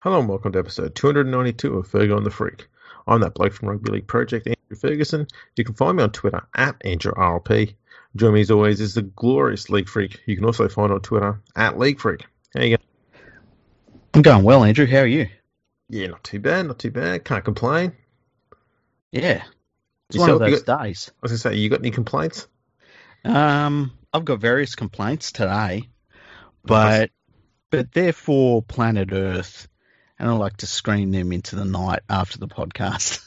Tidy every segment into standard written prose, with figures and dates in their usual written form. Hello and welcome to episode 292 of Fergo and the Freak. I'm that bloke from Rugby League Project, Andrew Ferguson. You can find me on Twitter at AndrewRLP. Joining me as always is the glorious League Freak. You can also find on Twitter at League Freak. How you going? I'm going well, Andrew. How are you? Yeah, not too bad. Can't complain. Yeah. It's one of those days. I was going to say, you got any complaints? I've got various complaints today, but they're for planet Earth. And I like to scream them into the night after the podcast.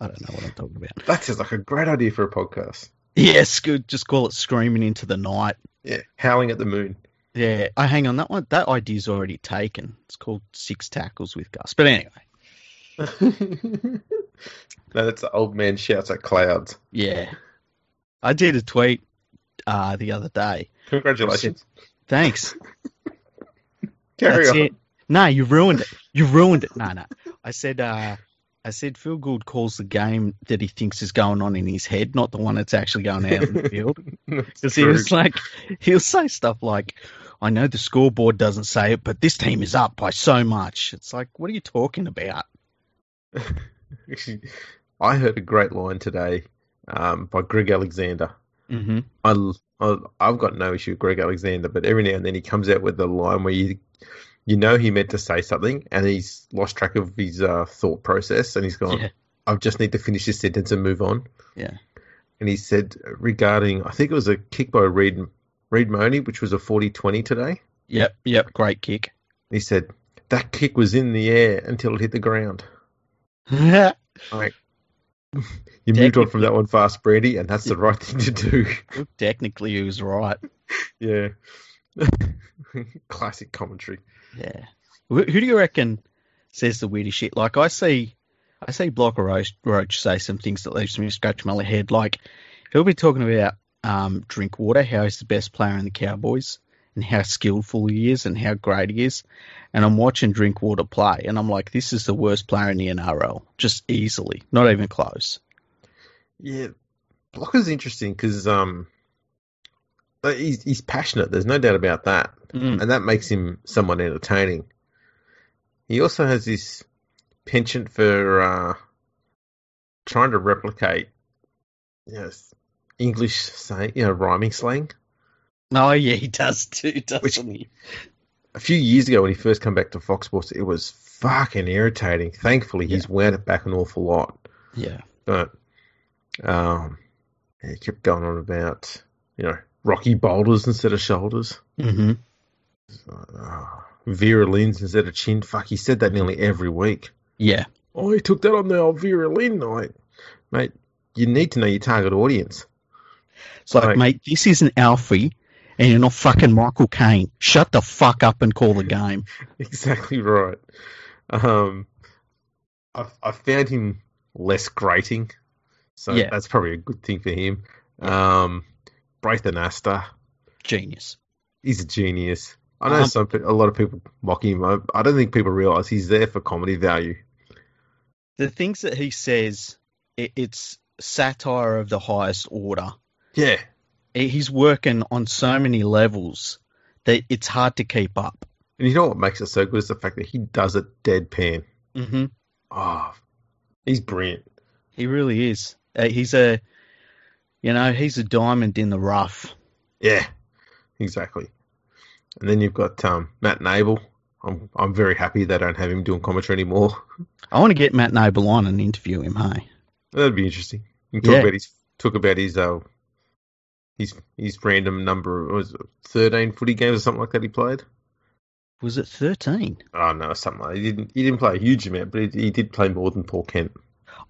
I don't know what I'm talking about. That sounds like a great idea for a podcast. Yes, good. Just call it Screaming Into the Night. Yeah, Howling at the Moon. Yeah. Oh, hang on. That idea's already taken. It's called Six Tackles with Gus. But anyway. No, that's the old man shouts at clouds. Yeah. I did a tweet the other day. Congratulations. Thanks. Carry on. It. No, you've ruined it. No. I said Phil Gould calls the game that he thinks is going on in his head, not the one that's actually going out in the field. Because he'll say stuff like, I know the scoreboard doesn't say it, but this team is up by so much. It's like, what are you talking about? Actually, I heard a great line today by Greg Alexander. Mm-hmm. I've got no issue with Greg Alexander, but every now and then he comes out with the line where you know he meant to say something, and he's lost track of his thought process, and he's gone, yeah. I just need to finish this sentence and move on. Yeah. And he said regarding, I think it was a kick by Reed Money, which was a 40-20 today. Yep, great kick. He said, that kick was in the air until it hit the ground. Like, you moved on from that one fast, Brady, and that's the right thing to do. Technically, he was right. Yeah. Classic commentary. Yeah. Who do you reckon says the weirdest shit? Like, I see Blocker Roach say some things that leaves me scratch my head. Like, he'll be talking about Drinkwater, how he's the best player in the Cowboys and how skillful he is and how great he is. And I'm watching Drinkwater play, and I'm like, this is the worst player in the NRL, just easily, not even close. Yeah. Blocker's interesting because he's passionate. There's no doubt about that. Mm. And that makes him somewhat entertaining. He also has this penchant for trying to replicate English saying, rhyming slang. Oh, yeah, he does too, doesn't he? A few years ago when he first came back to Fox Sports, it was fucking irritating. Thankfully, he's wound it back an awful lot. Yeah. But he kept going on about, rocky boulders instead of shoulders. Mm-hmm. Vera Lynn's instead of chin. Fuck, he said that nearly every week. Yeah. Oh, he took that on the old Vera Lynn night. Mate, you need to know your target audience. It's like, mate, this isn't Alfie, and you're not fucking Michael Caine. Shut the fuck up and call the game. Exactly right. I found him less grating, so that's probably a good thing for him. Yeah. Braithen Astor. Genius. He's a genius. I know a lot of people mock him. I don't think people realise he's there for comedy value. The things that he says, it's satire of the highest order. Yeah. He's working on so many levels that it's hard to keep up. And you know what makes it so good is the fact that he does it deadpan. Mm-hmm. Oh, he's brilliant. He really is. He's a diamond in the rough. Yeah, exactly. And then you've got Matt Nable. I'm very happy they don't have him doing commentary anymore. I want to get Matt Nable on and interview him, hey? That'd be interesting. You can talk about his random number. Was it 13 footy games or something like that he played? Was it 13? Oh, no, something like that. He didn't play a huge amount, but he did play more than Paul Kent.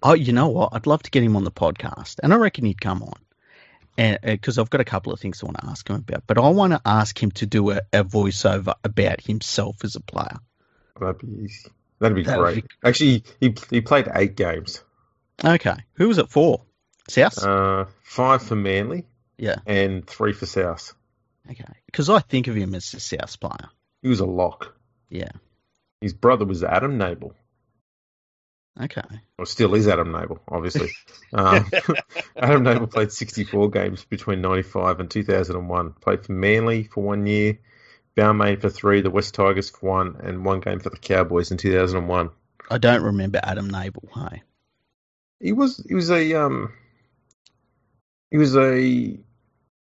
Oh, you know what? I'd love to get him on the podcast, and I reckon he'd come on, and because I've got a couple of things I want to ask him about. But I want to ask him to do a voiceover about himself as a player. That'd be great. Actually, he played 8 games. Okay, who was it for? South? 5 for Manly. Yeah, and 3 for South. Okay, because I think of him as a South player. He was a lock. Yeah, his brother was Adam Nable. Okay. Well, still is Adam Nable, obviously. Adam Nable played 64 games between 1995 and 2001. Played for Manly for 1 year, Balmain for three, the West Tigers for one, and one game for the Cowboys in 2001. I don't remember Adam Nable. Hey, he was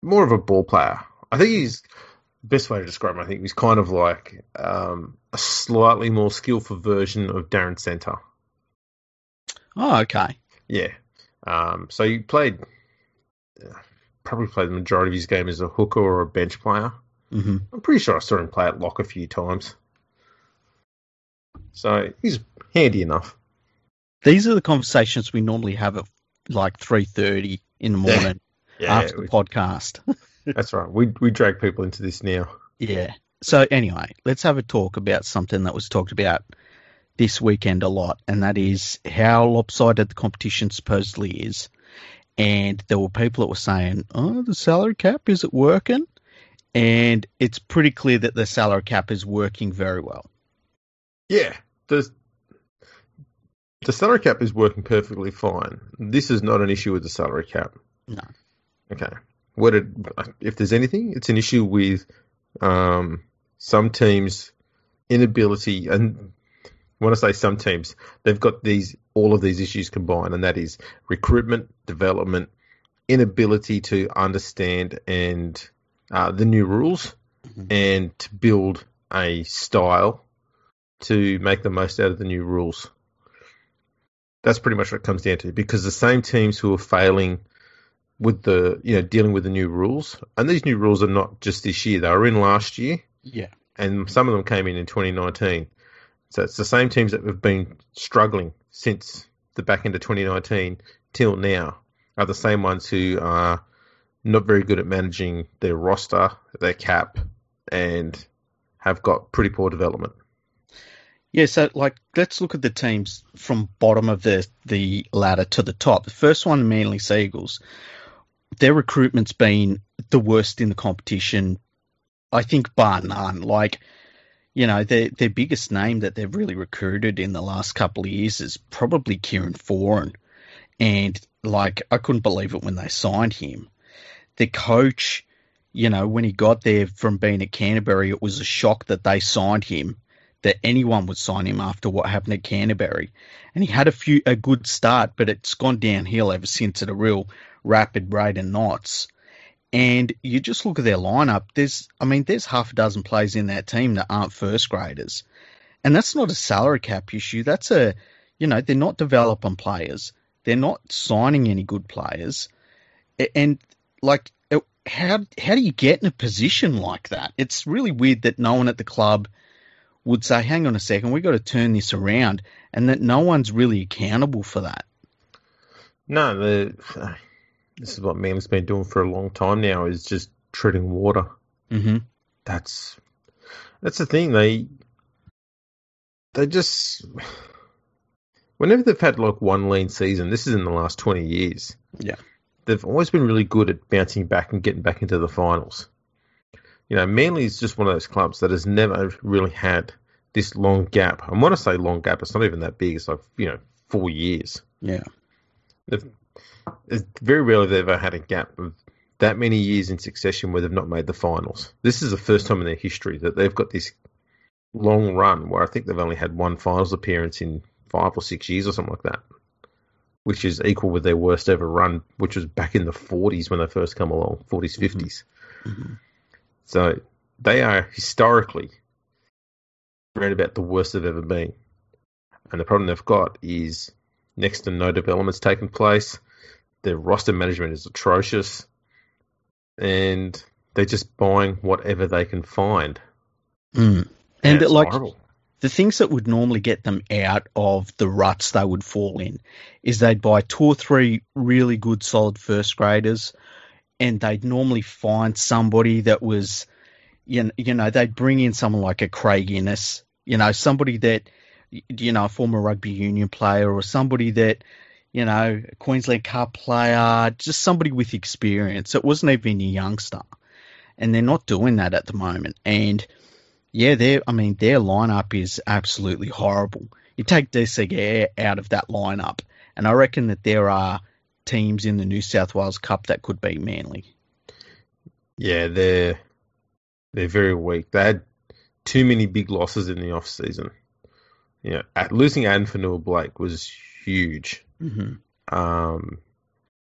more of a ball player. I think he's the best way to describe him. I think he was kind of like a slightly more skillful version of Darren Center. Oh, okay. Yeah. So he played, probably played the majority of his game as a hooker or a bench player. Mm-hmm. I'm pretty sure I saw him play at lock a few times. So he's handy enough. These are the conversations we normally have at like 3:30 in the morning after the podcast. That's right. We drag people into this now. Yeah. So anyway, let's have a talk about something that was talked about this weekend a lot, and that is how lopsided the competition supposedly is. And there were people that were saying, oh, the salary cap, is it working? And it's pretty clear that the salary cap is working very well. Yeah, the salary cap is working perfectly fine. This is not an issue with the salary cap. No. Okay. If there's anything, it's an issue with some teams' inability, and when I say some teams, they've got all of these issues combined, and that is recruitment, development, inability to understand and the new rules, mm-hmm. and to build a style to make the most out of the new rules. That's pretty much what it comes down to, because the same teams who are failing with the, you know, dealing with the new rules, and these new rules are not just this year, they were in last year. Yeah. And some of them came in 2019. So it's the same teams that have been struggling since the back end of 2019 till now are the same ones who are not very good at managing their roster, their cap, and have got pretty poor development. Yeah, so like let's look at the teams from bottom of the ladder to the top. The first one, Manly Seagulls, their recruitment's been the worst in the competition, I think, bar none. Like, you know, their biggest name that they've really recruited in the last couple of years is probably Kieran Foran. And like, I couldn't believe it when they signed him. The coach, you know, when he got there from being at Canterbury, it was a shock that they signed him, that anyone would sign him after what happened at Canterbury. And he had a good start, but it's gone downhill ever since at a real rapid rate of knots. And you just look at their lineup, there's half a dozen players in that team that aren't first graders. And that's not a salary cap issue. That's they're not developing players. They're not signing any good players. And like, how do you get in a position like that? It's really weird that no one at the club would say, hang on a second, we've got to turn this around, and that no one's really accountable for that. No, this is what Manly's been doing for a long time now, is just treading water. Mm-hmm. That's the thing. They just, whenever they've had like one lean season, this is in the last 20 years. Yeah. They've always been really good at bouncing back and getting back into the finals. You know, Manly is just one of those clubs that has never really had this long gap. And when I say long gap, it's not even that big. It's like, you know, 4 years. Yeah. It's very rarely they've ever had a gap of that many years in succession where they've not made the finals. This is the first time in their history that they've got this long run where I think they've only had one finals appearance in 5 or 6 years or something like that, which is equal with their worst ever run, which was back in the 40s when they first come along, 40s, 50s. Mm-hmm. So they are historically right about the worst they've ever been. And the problem they've got is next to no development's taking place. Their roster management is atrocious. And they're just buying whatever they can find. Mm. And it's like horrible. The things that would normally get them out of the ruts they would fall in is they'd buy 2 or 3 really good solid first graders, and they'd normally find somebody that was, you know, they'd bring in someone like a Craig Innes, you know, somebody that, you know, a former rugby union player or somebody that, you know, a Queensland Cup player, just somebody with experience. It wasn't even a youngster. And they're not doing that at the moment. And, yeah, their lineup is absolutely horrible. You take DCG out of that lineup, and I reckon that there are teams in the New South Wales Cup that could beat Manly. Yeah, they're They're very weak. They had too many big losses in the off season. You know, losing Adam Fanua-Blake was huge. Mm-hmm.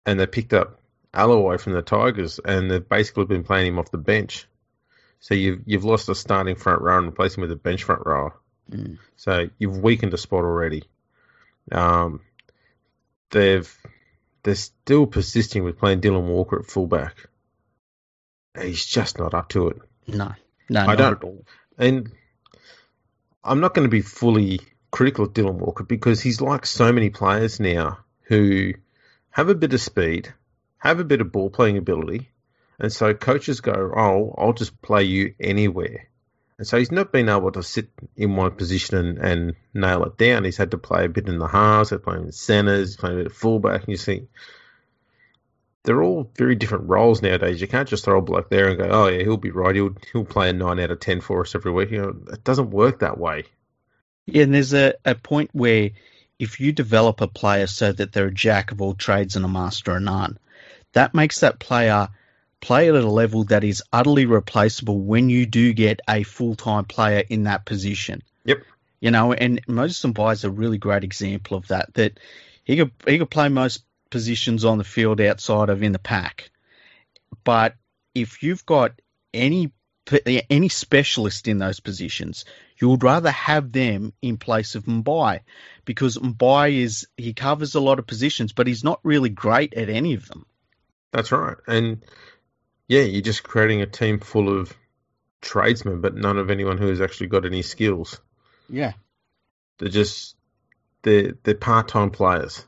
And they picked up Alloway from the Tigers, and they've basically been playing him off the bench. So you've lost a starting front rower and replaced him with a bench front rower. Mm. So you've weakened a spot already. They're still persisting with playing Dylan Walker at fullback. He's just not up to it. No, I don't at all. And I'm not going to be fully critical of Dylan Walker because he's like so many players now who have a bit of speed, have a bit of ball playing ability, and so coaches go, "Oh, I'll just play you anywhere." And so he's not been able to sit in one position and nail it down. He's had to play a bit in the halves, he's playing in the centres, he's playing a bit of fullback, and you see, they're all very different roles nowadays. You can't just throw a bloke there and go, "Oh yeah, he'll be right. He'll play a 9 out of 10 for us every week." You know, it doesn't work that way. Yeah, and there's a point where if you develop a player so that they're a jack of all trades and a master of none, that makes that player play at a level that is utterly replaceable when you do get a full-time player in that position. Yep. You know, and Moses Mbye is a really great example of that, that he could play most positions on the field outside of in the pack. But if you've got any specialist in those positions, you would rather have them in place of Mbye, because Mbye he covers a lot of positions, but he's not really great at any of them. That's right. And yeah, you're just creating a team full of tradesmen, but none of anyone who has actually got any skills. Yeah. They're part-time players.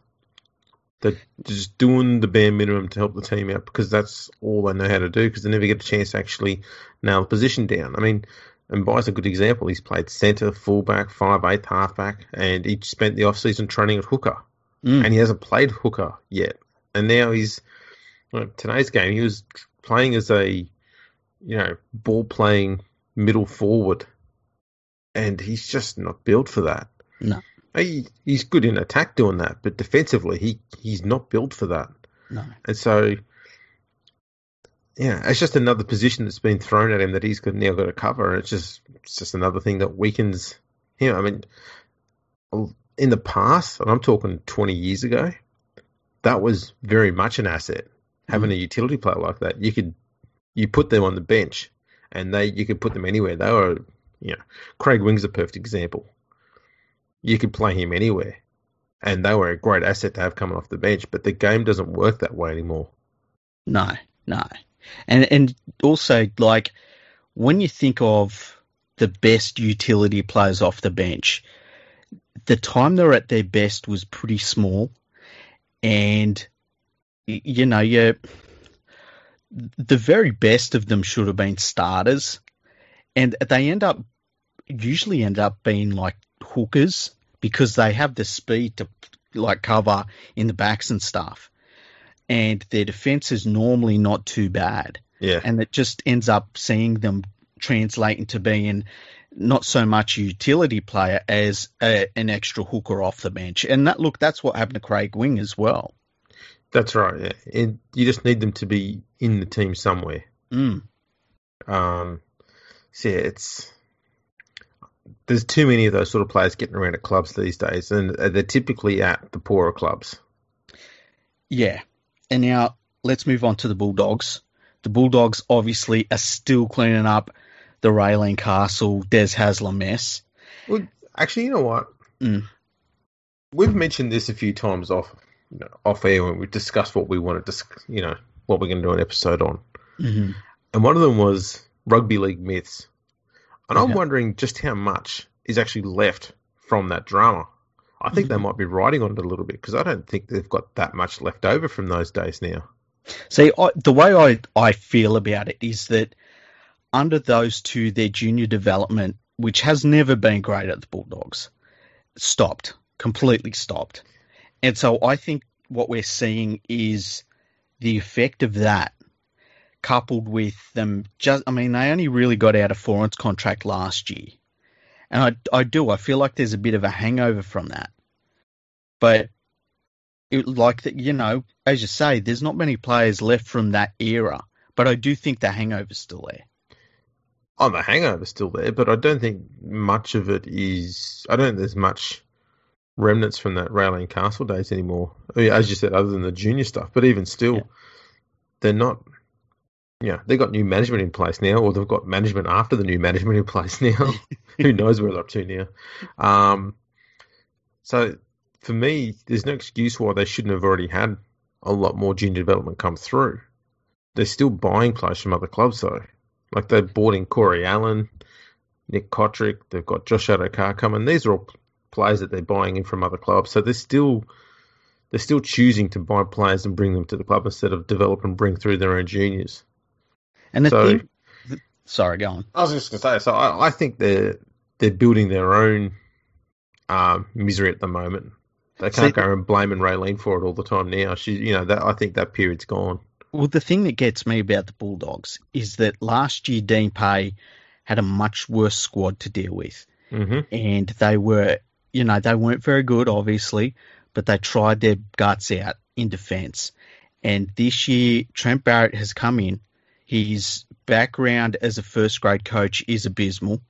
They're just doing the bare minimum to help the team out because that's all they know how to do, because they never get a chance to actually nail the position down. I mean, Mbye's a good example. He's played centre, fullback, 5/8, halfback, and he spent the off-season training at hooker. Mm. And he hasn't played hooker yet. And now he's, like today's game, he was playing as a, you know, ball-playing middle forward, and he's just not built for that. No. He's good in attack doing that, but defensively, he's not built for that. No. And so, yeah, it's just another position that's been thrown at him that he's now got to cover, and it's just another thing that weakens him. I mean, in the past, and I'm talking 20 years ago, that was very much an asset. Having a utility player like that, you put them on the bench, and you could put them anywhere. They were, you know, Craig Wing's a perfect example. You could play him anywhere, and they were a great asset to have coming off the bench. But the game doesn't work that way anymore. No, and also, like, when you think of the best utility players off the bench, the time they're at their best was pretty small, and you know, the very best of them should have been starters, and they usually end up being like hookers because they have the speed to like cover in the backs and stuff, and their defense is normally not too bad. Yeah, and it just ends up seeing them translate into being not so much a utility player as an extra hooker off the bench, and that's what happened to Craig Wing as well. That's right. Yeah. And you just need them to be in the team somewhere. Mm. So yeah, there's too many of those sort of players getting around at clubs these days, and they're typically at the poorer clubs. Yeah. And now let's move on to the Bulldogs. The Bulldogs obviously are still cleaning up the Raylene Castle, Des Hasler mess. Well, actually, you know what? Mm. We've mentioned this a few times off air when we discussed what we wanted to, you know, what we're going to do an episode on. Mm-hmm. And one of them was rugby league myths. And I'm wondering just how much is actually left from that drama. I think they might be riding on it a little bit because I don't think they've got that much left over from those days now. See, the way I feel about it is that under those two, their junior development, which has never been great at the Bulldogs, completely stopped. And so I think what we're seeing is the effect of that coupled with them just, I mean, they only really got out of Foran's contract last year. And I feel like there's a bit of a hangover from that. But you know, as you say, there's not many players left from that era, but I do think the hangover's still there. Oh, the hangover's still there, but I don't think much of it is... I don't think there's much remnants from that Raylene Castle days anymore. I mean, as you said, other than the junior stuff. But even still, they're not... Yeah, they've got new management in place now, or they've got management after the new management in place now. Who knows where they're up to now. So, for me, there's no excuse why they shouldn't have already had a lot more junior development come through. They're still buying players from other clubs, though. Like, they bought in Corey Allen, Nick Kotrick, they've got Josh Adokar coming. These are all players that they're buying in from other clubs. So they're still choosing to buy players and bring them to the club instead of develop and bring through their own juniors. And sorry, go on. I was just going to say, so I think they're building their own misery at the moment. They can't go and blaming Raylene for it all the time now. I think that period's gone. Well, the thing that gets me about the Bulldogs is that last year Dean Pay had a much worse squad to deal with. Mm-hmm. And they weren't very good, obviously, but they tried their guts out in defence. And this year, Trent Barrett has come in. His background as a first-grade coach is abysmal.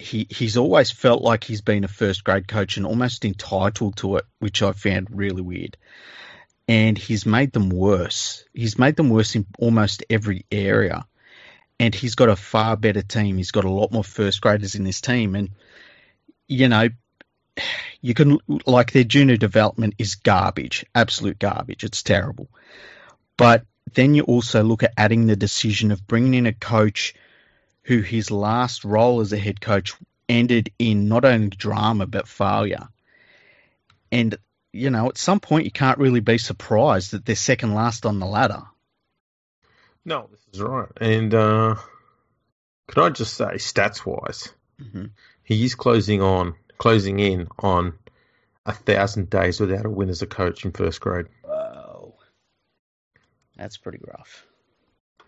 He's always felt like he's been a first-grade coach and almost entitled to it, which I found really weird. And he's made them worse. He's made them worse in almost every area. And he's got a far better team. He's got a lot more first graders in this team. And, you can, like, their junior development is garbage, absolute garbage. It's terrible. But then you also look at adding the decision of bringing in a coach who his last role as a head coach ended in not only drama but failure. And at some point you can't really be surprised that they're second last on the ladder. No, this is right. And could I just say, stats-wise, he is closing in on 1,000 days without a win as a coach in first grade. Wow. That's pretty rough.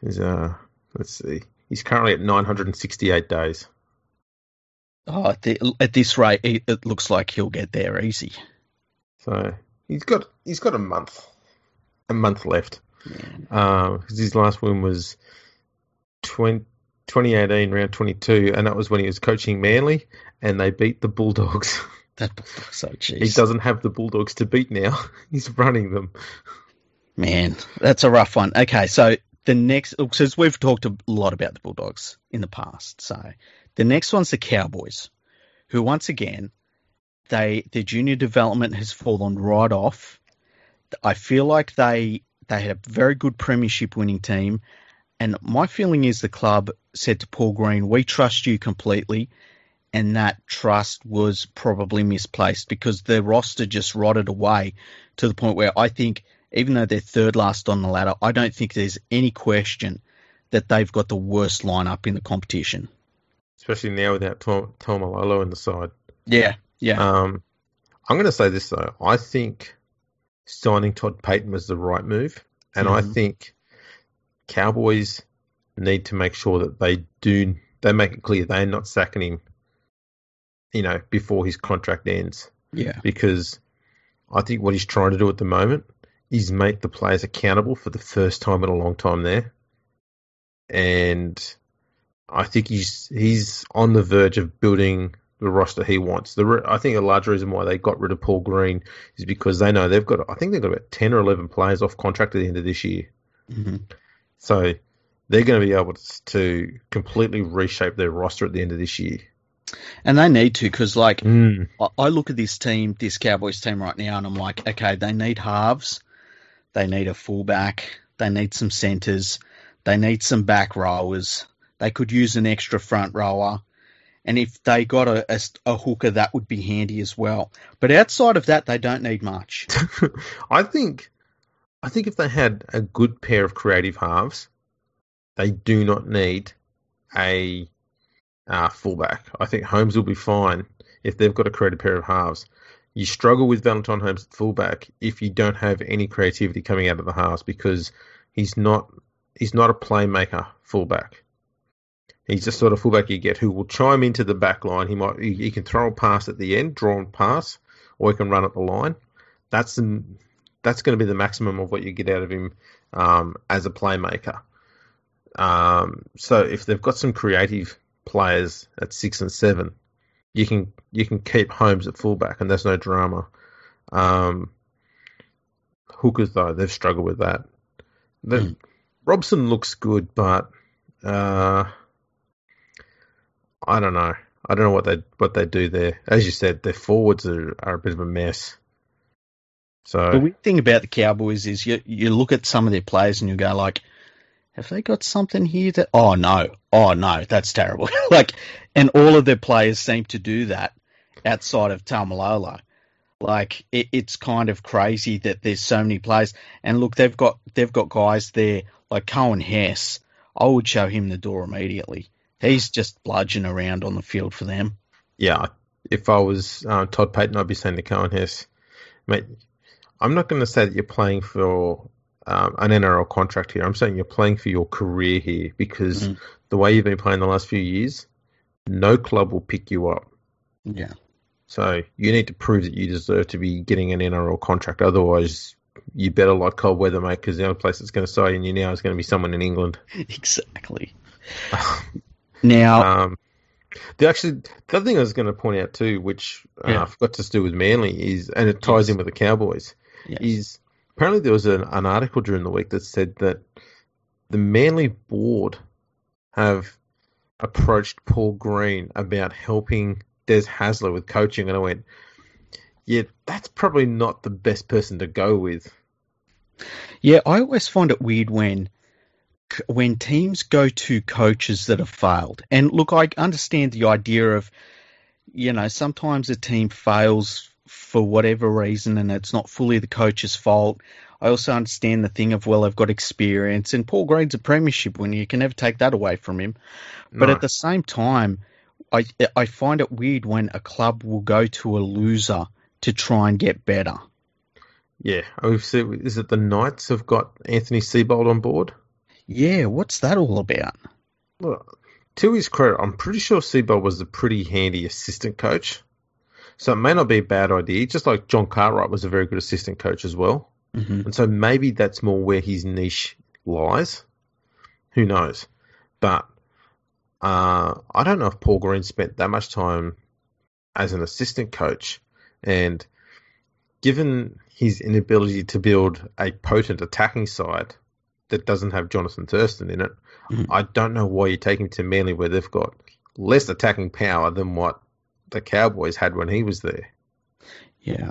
He's, let's see. He's currently at 968 days. Oh, at this rate, it looks like he'll get there easy. So he's got a month left. Because his last win was 2018, round 22, and that was when he was coaching Manly, and they beat the Bulldogs. So jeez. He doesn't have the Bulldogs to beat now. He's running them. Man, that's a rough one. Okay, so since we've talked a lot about the Bulldogs in the past, so the next one's the Cowboys, who once again. Their junior development has fallen right off. I feel like they had a very good premiership winning team. And my feeling is the club said to Paul Green, we trust you completely. And that trust was probably misplaced because their roster just rotted away to the point where I think, even though they're third last on the ladder, I don't think there's any question that they've got the worst lineup in the competition. Especially now without Taumalolo in the side. Yeah. Yeah, I'm going to say this, though. I think signing Todd Payten was the right move, and I think Cowboys need to make sure that they make it clear they're not sacking him, before his contract ends. Yeah. Because I think what he's trying to do at the moment is make the players accountable for the first time in a long time there. And I think he's on the verge of building the roster he wants. I think a large reason why they got rid of Paul Green is because they know they've got about 10 or 11 players off contract at the end of this year. Mm-hmm. So they're going to be able to completely reshape their roster at the end of this year. And they need to because, I look at this team, this Cowboys team right now, and I'm like, okay, they need halves, they need a fullback, they need some centres, they need some back rowers, they could use an extra front rower. And if they got a hooker, that would be handy as well. But outside of that, they don't need much. I think if they had a good pair of creative halves, they do not need a fullback. I think Holmes will be fine if they've got a creative pair of halves. You struggle with Valentine Holmes at fullback if you don't have any creativity coming out of the halves because he's not a playmaker fullback. He's the sort of fullback you get who will chime into the back line. He can throw a pass at the end, draw a pass, or he can run at the line. That's going to be the maximum of what you get out of him as a playmaker. So if they've got some creative players at 6 and 7, you can keep Holmes at fullback, and there's no drama. Hookers though, they've struggled with that. Robson looks good, but I don't know. I don't know what they do there. As you said, their forwards are a bit of a mess. So the weird thing about the Cowboys is you look at some of their players and you go like, have they got something here that? Oh no, that's terrible. Like, and all of their players seem to do that outside of Taumalolo. Like it's kind of crazy that there's so many players. And look, they've got guys there like Cohen Hess. I would show him the door immediately. He's just bludgeoning around on the field for them. Yeah, if I was Todd Payten, I'd be saying to Cohen Hess, mate, I'm not going to say that you're playing for an NRL contract here. I'm saying you're playing for your career here, because the way you've been playing the last few years, no club will pick you up. Yeah. So you need to prove that you deserve to be getting an NRL contract. Otherwise, you better like cold weather, mate, because the only place that's going to sign you now is going to be someone in England. Exactly. Now, the other thing I was going to point out too, which I forgot to do with Manly, is, and it ties in with the Cowboys, is apparently there was an article during the week that said that the Manly board have approached Paul Green about helping Des Hasler with coaching, and I went, yeah, that's probably not the best person to go with. Yeah, I always find it weird when teams go to coaches that have failed. And look, I understand the idea of, sometimes a team fails for whatever reason and it's not fully the coach's fault. I also understand the thing of, well, I've got experience, and Paul Green's a premiership winner. You can never take that away from him. But at the same time, I find it weird when a club will go to a loser to try and get better. Yeah. Is it the Knights have got Anthony Seibold on board? Yeah, what's that all about? Well, to his credit, I'm pretty sure Seibold was a pretty handy assistant coach, so it may not be a bad idea, just like John Cartwright was a very good assistant coach as well. And so maybe that's more where his niche lies. Who knows? But I don't know if Paul Green spent that much time as an assistant coach, and given his inability to build a potent attacking side that doesn't have Jonathan Thurston in it, I don't know why you take him to Manly, where they've got less attacking power than what the Cowboys had when he was there. Yeah.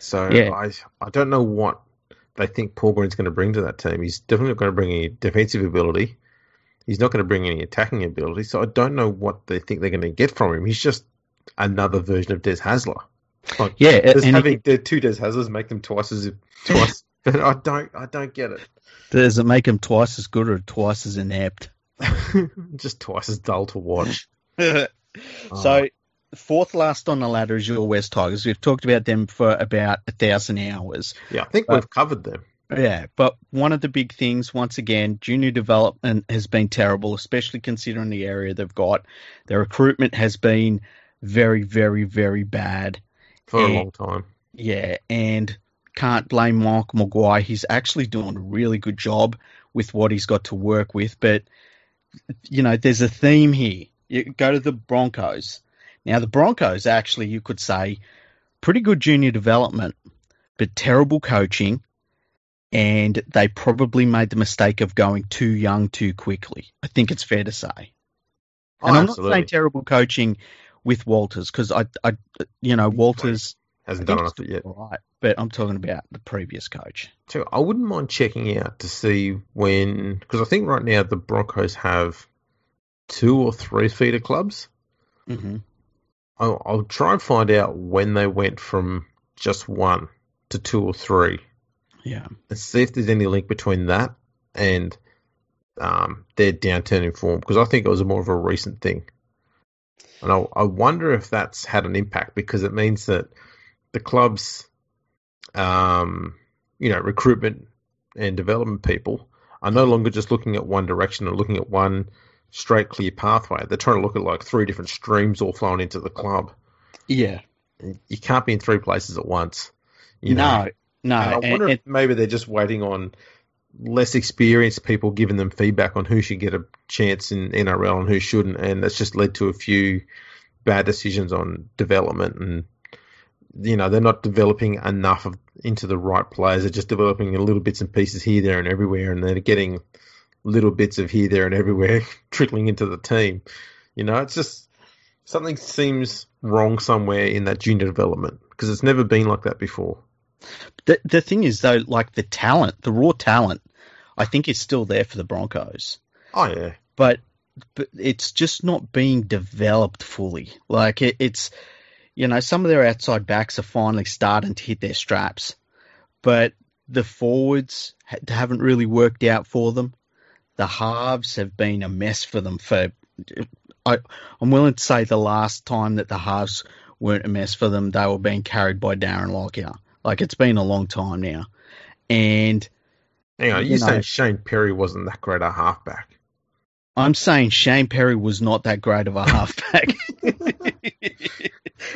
So yeah. I don't know what they think Paul Green's going to bring to that team. He's definitely not going to bring any defensive ability. He's not going to bring any attacking ability. So I don't know what they think they're going to get from him. He's just another version of Des Hasler. Like, yeah. Having two Des Haslers make them twice. I don't get it. Does it make him twice as good or twice as inept? Just twice as dull to watch. So, fourth last on the ladder is your West Tigers. We've talked about them for about 1,000 hours. Yeah, I think we've covered them. Yeah, but one of the big things, once again, junior development has been terrible, especially considering the area they've got. Their recruitment has been very, very, very bad. For a long time. Yeah, and can't blame Michael Maguire. He's actually doing a really good job with what he's got to work with. But, there's a theme here. You go to the Broncos. Now, the Broncos, actually, you could say, pretty good junior development, but terrible coaching. And they probably made the mistake of going too young too quickly. I think it's fair to say. And I'm not saying terrible coaching with Walters, because, Walters hasn't done enough yet. Right, but I'm talking about the previous coach. So I wouldn't mind checking out to see when, because I think right now the Broncos have 2 or 3 feeder clubs. I'll try and find out when they went from just 1 to 2 or 3. Yeah. And see if there's any link between that and their downturn in form, because I think it was more of a recent thing. And I wonder if that's had an impact, because it means that the club's, recruitment and development people are no longer just looking at one direction or looking at one straight, clear pathway. They're trying to look at like 3 different streams all flowing into the club. Yeah. You can't be in 3 places at once. No. And I wonder if maybe they're just waiting on less experienced people giving them feedback on who should get a chance in NRL and who shouldn't, and that's just led to a few bad decisions on development. And you know, they're not developing enough into the right players. They're just developing little bits and pieces here, there, and everywhere, and they're getting little bits of here, there, and everywhere trickling into the team. You know, it's just something seems wrong somewhere in that junior development because it's never been like that before. The thing is, though, like the talent, the raw talent, I think is still there for the Broncos. Oh, yeah. But it's just not being developed fully. Like, it's... You know, some of their outside backs are finally starting to hit their straps, but the forwards haven't really worked out for them. The halves have been a mess for them. I'm willing to say the last time that the halves weren't a mess for them, they were being carried by Darren Lockyer. Like, it's been a long time now. And hang on, you're saying Shane Perry wasn't that great a halfback? I'm saying Shane Perry was not that great of a halfback.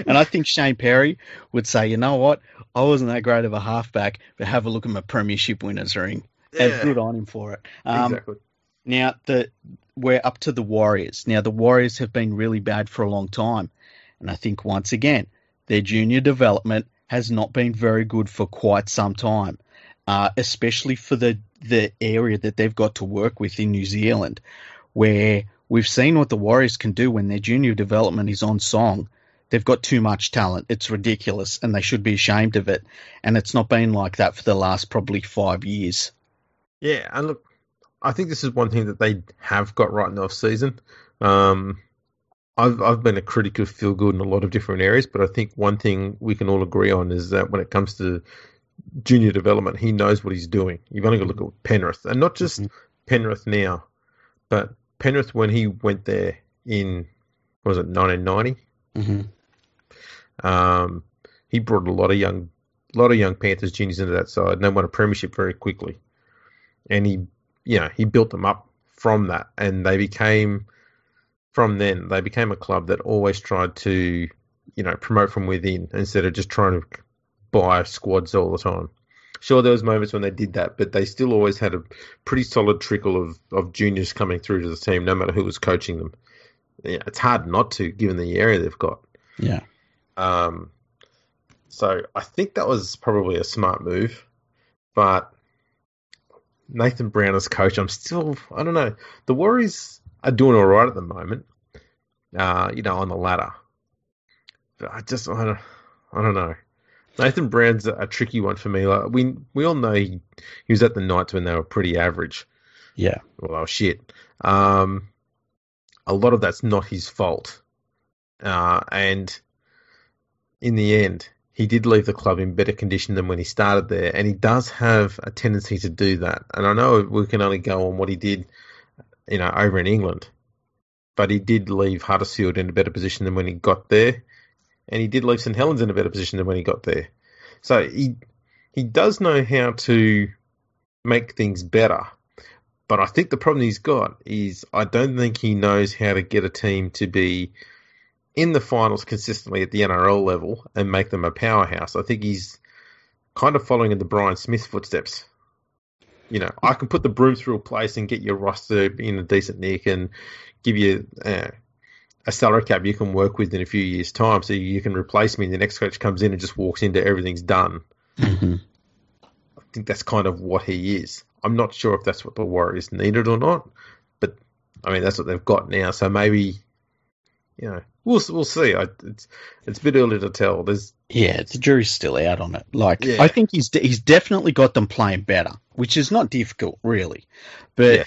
And I think Shane Perry would say, you know what, I wasn't that great of a halfback, but have a look at my premiership winner's ring. Yeah. And good on him for it. Exactly. Now, we're up to the Warriors. Now, the Warriors have been really bad for a long time. And I think, once again, their junior development has not been very good for quite some time, especially for the area that they've got to work with in New Zealand, where we've seen what the Warriors can do when their junior development is on song. They've got too much talent. It's ridiculous, and they should be ashamed of it. And it's not been like that for the last probably 5 years. Yeah, and look, I think this is one thing that they have got right in the off-season. I've been a critic of Phil Gould in a lot of different areas, but I think one thing we can all agree on is that when it comes to junior development, he knows what he's doing. You've only got to look at Penrith, and not just Penrith now, but Penrith when he went there in, what was it, 1990? Mm-hmm. He brought a lot of young Panthers juniors into that side, and they won a premiership very quickly. And he built them up from that, and they became a club that always tried to, you know, promote from within instead of just trying to buy squads all the time. Sure, there was moments when they did that, but they still always had a pretty solid trickle of juniors coming through to the team, no matter who was coaching them. Yeah, it's hard not to, given the area they've got. Yeah. So I think that was probably a smart move, but Nathan Brown as coach, I don't know. The Warriors are doing all right at the moment, you know, on the ladder. But I don't know. Nathan Brown's a tricky one for me. Like, we all know he was at the Knights when they were pretty average. Yeah. Well, shit. A lot of that's not his fault. And in the end, he did leave the club in better condition than when he started there, and he does have a tendency to do that. And I know we can only go on what he did, you know, over in England, but he did leave Huddersfield in a better position than when he got there, and he did leave St Helens in a better position than when he got there. So he does know how to make things better. But I think the problem he's got is I don't think he knows how to get a team to be in the finals consistently at the NRL level and make them a powerhouse. I think he's kind of following in the Brian Smith footsteps. You know, I can put the broom through a place and get your roster in a decent nick and give you a salary cap you can work with in a few years' time so you can replace me and the next coach comes in and just walks into everything's done. Mm-hmm. I think that's kind of what he is. I'm not sure if that's what the Warriors needed or not, but I mean that's what they've got now. So maybe, you know, we'll see. It's a bit early to tell. The jury's still out on it. Like yeah. I think he's definitely got them playing better, which is not difficult really, but yeah.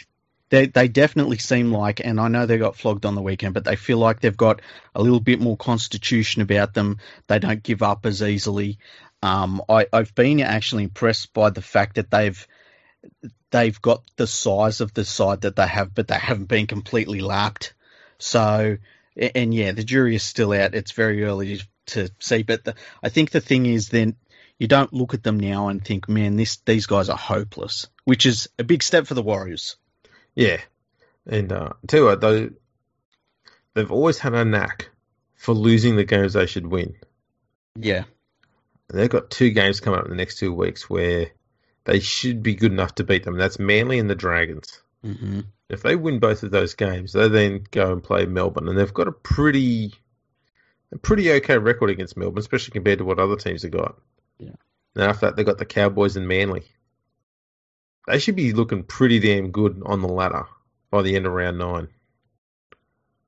They definitely seem like, and I know they got flogged on the weekend, but they feel like they've got a little bit more constitution about them. They don't give up as easily. I've been actually impressed by the fact that they've got the size of the side that they have, but they haven't been completely lapped. So, and yeah, the jury is still out. It's very early to see. But I think the thing is then you don't look at them now and think, man, these guys are hopeless, which is a big step for the Warriors. Yeah. And too, though, they've always had a knack for losing the games they should win. Yeah. They've got two games coming up in the next 2 weeks where they should be good enough to beat them. That's Manly and the Dragons. Mm-hmm. If they win both of those games, they then go and play Melbourne, and they've got a pretty okay record against Melbourne, especially compared to what other teams have got. Yeah. And after that, they've got the Cowboys and Manly. They should be looking pretty damn good on the ladder by the end of round 9.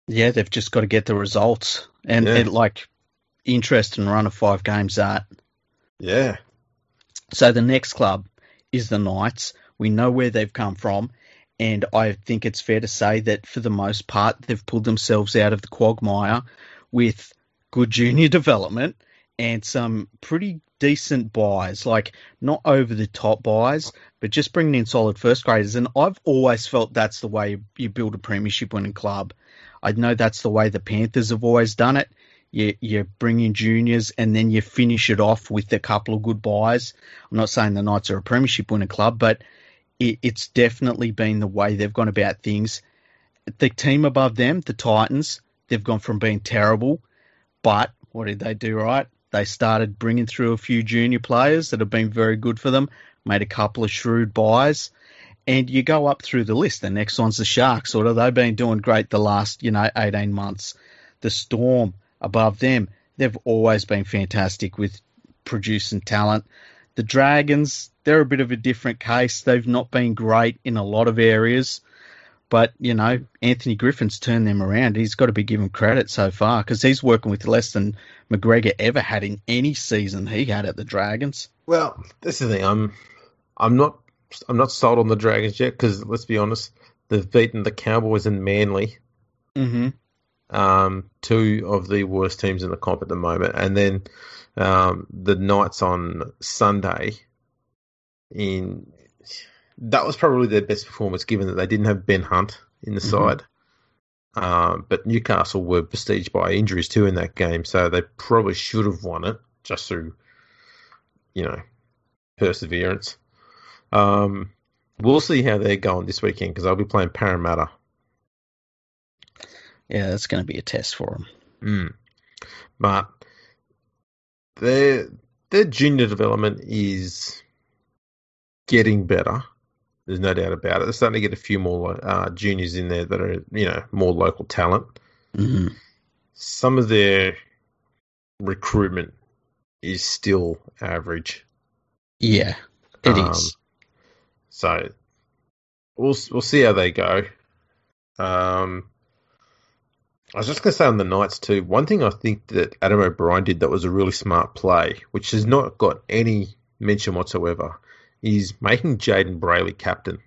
Yeah, they've just got to get the results. And it, like, interest and run of 5 games that. Yeah. So the next club is the Knights. We know where they've come from. And I think it's fair to say that, for the most part, they've pulled themselves out of the quagmire with good junior development and some pretty decent buys, like not over-the-top buys, but just bringing in solid first graders. And I've always felt that's the way you build a premiership-winning club. I know that's the way the Panthers have always done it. You bring in juniors and then you finish it off with a couple of good buys. I'm not saying the Knights are a premiership-winning club, but it's definitely been the way they've gone about things. The team above them, the Titans, they've gone from being terrible, but what did they do right? They started bringing through a few junior players that have been very good for them, made a couple of shrewd buys, and you go up through the list. The next one's the Sharks. Although they've been doing great the last, 18 months. The Storm above them, they've always been fantastic with producing talent. The Dragons, they're a bit of a different case. They've not been great in a lot of areas, but, Anthony Griffin's turned them around. He's got to be given credit so far because he's working with less than McGregor ever had in any season he had at the Dragons. Well, that's the thing. I'm not sold on the Dragons yet because, let's be honest, they've beaten the Cowboys and Manly, mm-hmm. Two of the worst teams in the comp at the moment. And then the Knights on Sunday that was probably their best performance, given that they didn't have Ben Hunt in the side. But Newcastle were besieged by injuries too in that game, so they probably should have won it just through, perseverance. We'll see how they're going this weekend because they'll be playing Parramatta. Yeah, that's going to be a test for them. Mm. But their junior development is getting better. There's no doubt about it. They're starting to get a few more juniors in there that are, more local talent. Mm-hmm. Some of their recruitment is still average. Yeah, it is. So we'll see how they go. I was just going to say on the Knights too, one thing I think that Adam O'Brien did that was a really smart play, which has not got any mention whatsoever, is making Jaden Brayley captain.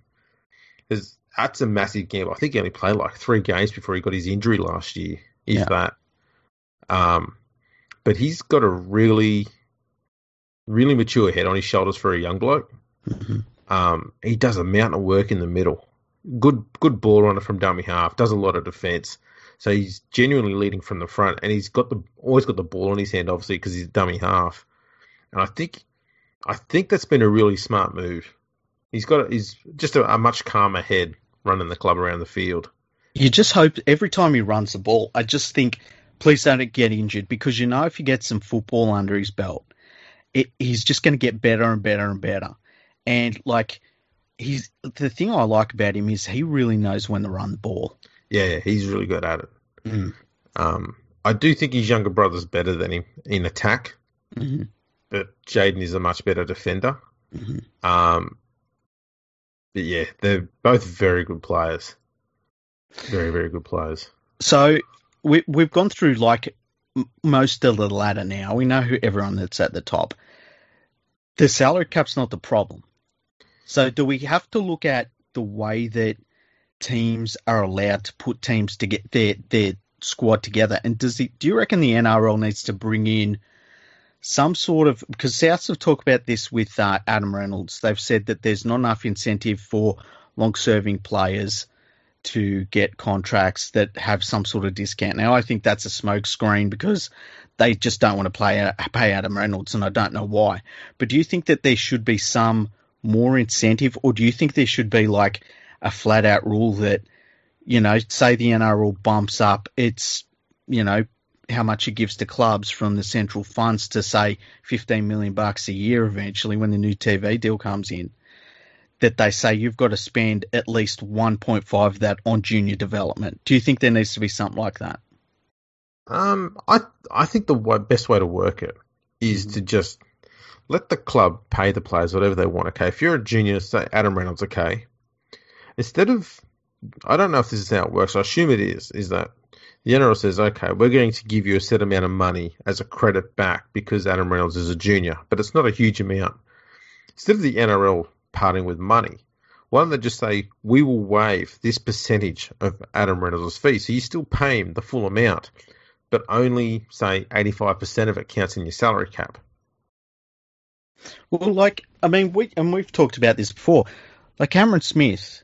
That's a massive gamble. I think he only played like 3 games before he got his injury last year, that. But he's got a really, really mature head on his shoulders for a young bloke. Mm-hmm. He does a mountain of work in the middle. Good ball runner from dummy half, does a lot of defence. So he's genuinely leading from the front, and he's got always got the ball in his hand, obviously, because he's dummy half. And I think that's been a really smart move. He's just a much calmer head running the club around the field. You just hope every time he runs the ball, I just think, please don't get injured, because if he gets some football under his belt, he's just going to get better and better and better. And the thing I like about him is he really knows when to run the ball. Yeah, he's really good at it. Mm. I do think his younger brother's better than him in attack. Mm-hmm. But Jaden is a much better defender. Mm-hmm. But yeah, they're both very good players. Very, very good players. So we've gone through most of the ladder now. We know who everyone that's at the top. The salary cap's not the problem. So do we have to look at the way that teams are allowed to put teams to get their squad together? And do you reckon the NRL needs to bring in some sort of, because Souths have talked about this with Adam Reynolds. They've said that there's not enough incentive for long-serving players to get contracts that have some sort of discount. Now, I think that's a smokescreen because they just don't want to pay Adam Reynolds, and I don't know why. But do you think that there should be some more incentive, or do you think there should be a flat-out rule that, say the NRL bumps up, it's, how much it gives to clubs from the central funds to say $15 million bucks a year eventually when the new TV deal comes in. that they say you've got to spend at least 1.5 of that on junior development? Do you think there needs to be something like that? I think the best way to work it is to just let the club pay the players whatever they want. Okay, if you're a junior, say Adam Reynolds, okay, instead of, I don't know if this is how it works, I assume it is that the NRL says, okay, we're going to give you a set amount of money as a credit back because Adam Reynolds is a junior, but it's not a huge amount. Instead of the NRL parting with money, why don't they just say, we will waive this percentage of Adam Reynolds' fee, so you still pay him the full amount, but only, say, 85% of it counts in your salary cap. Well, like, I mean, we've talked about this before. Like Cameron Smith,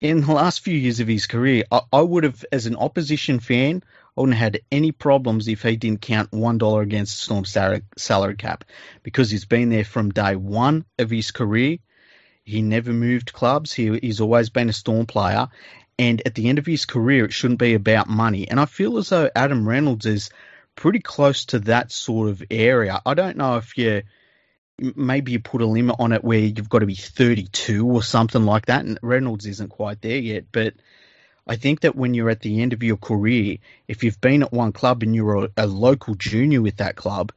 in the last few years of his career, I would have, as an opposition fan, I wouldn't have had any problems if he didn't count $1 against the Storm's salary cap, because he's been there from day one of his career. He never moved clubs. He's always been a Storm player. And at the end of his career, it shouldn't be about money. And I feel as though Adam Reynolds is pretty close to that sort of area. I don't know if maybe you put a limit on it where you've got to be 32 or something like that. And Reynolds isn't quite there yet. But I think that when you're at the end of your career, if you've been at one club and you're a local junior with that club,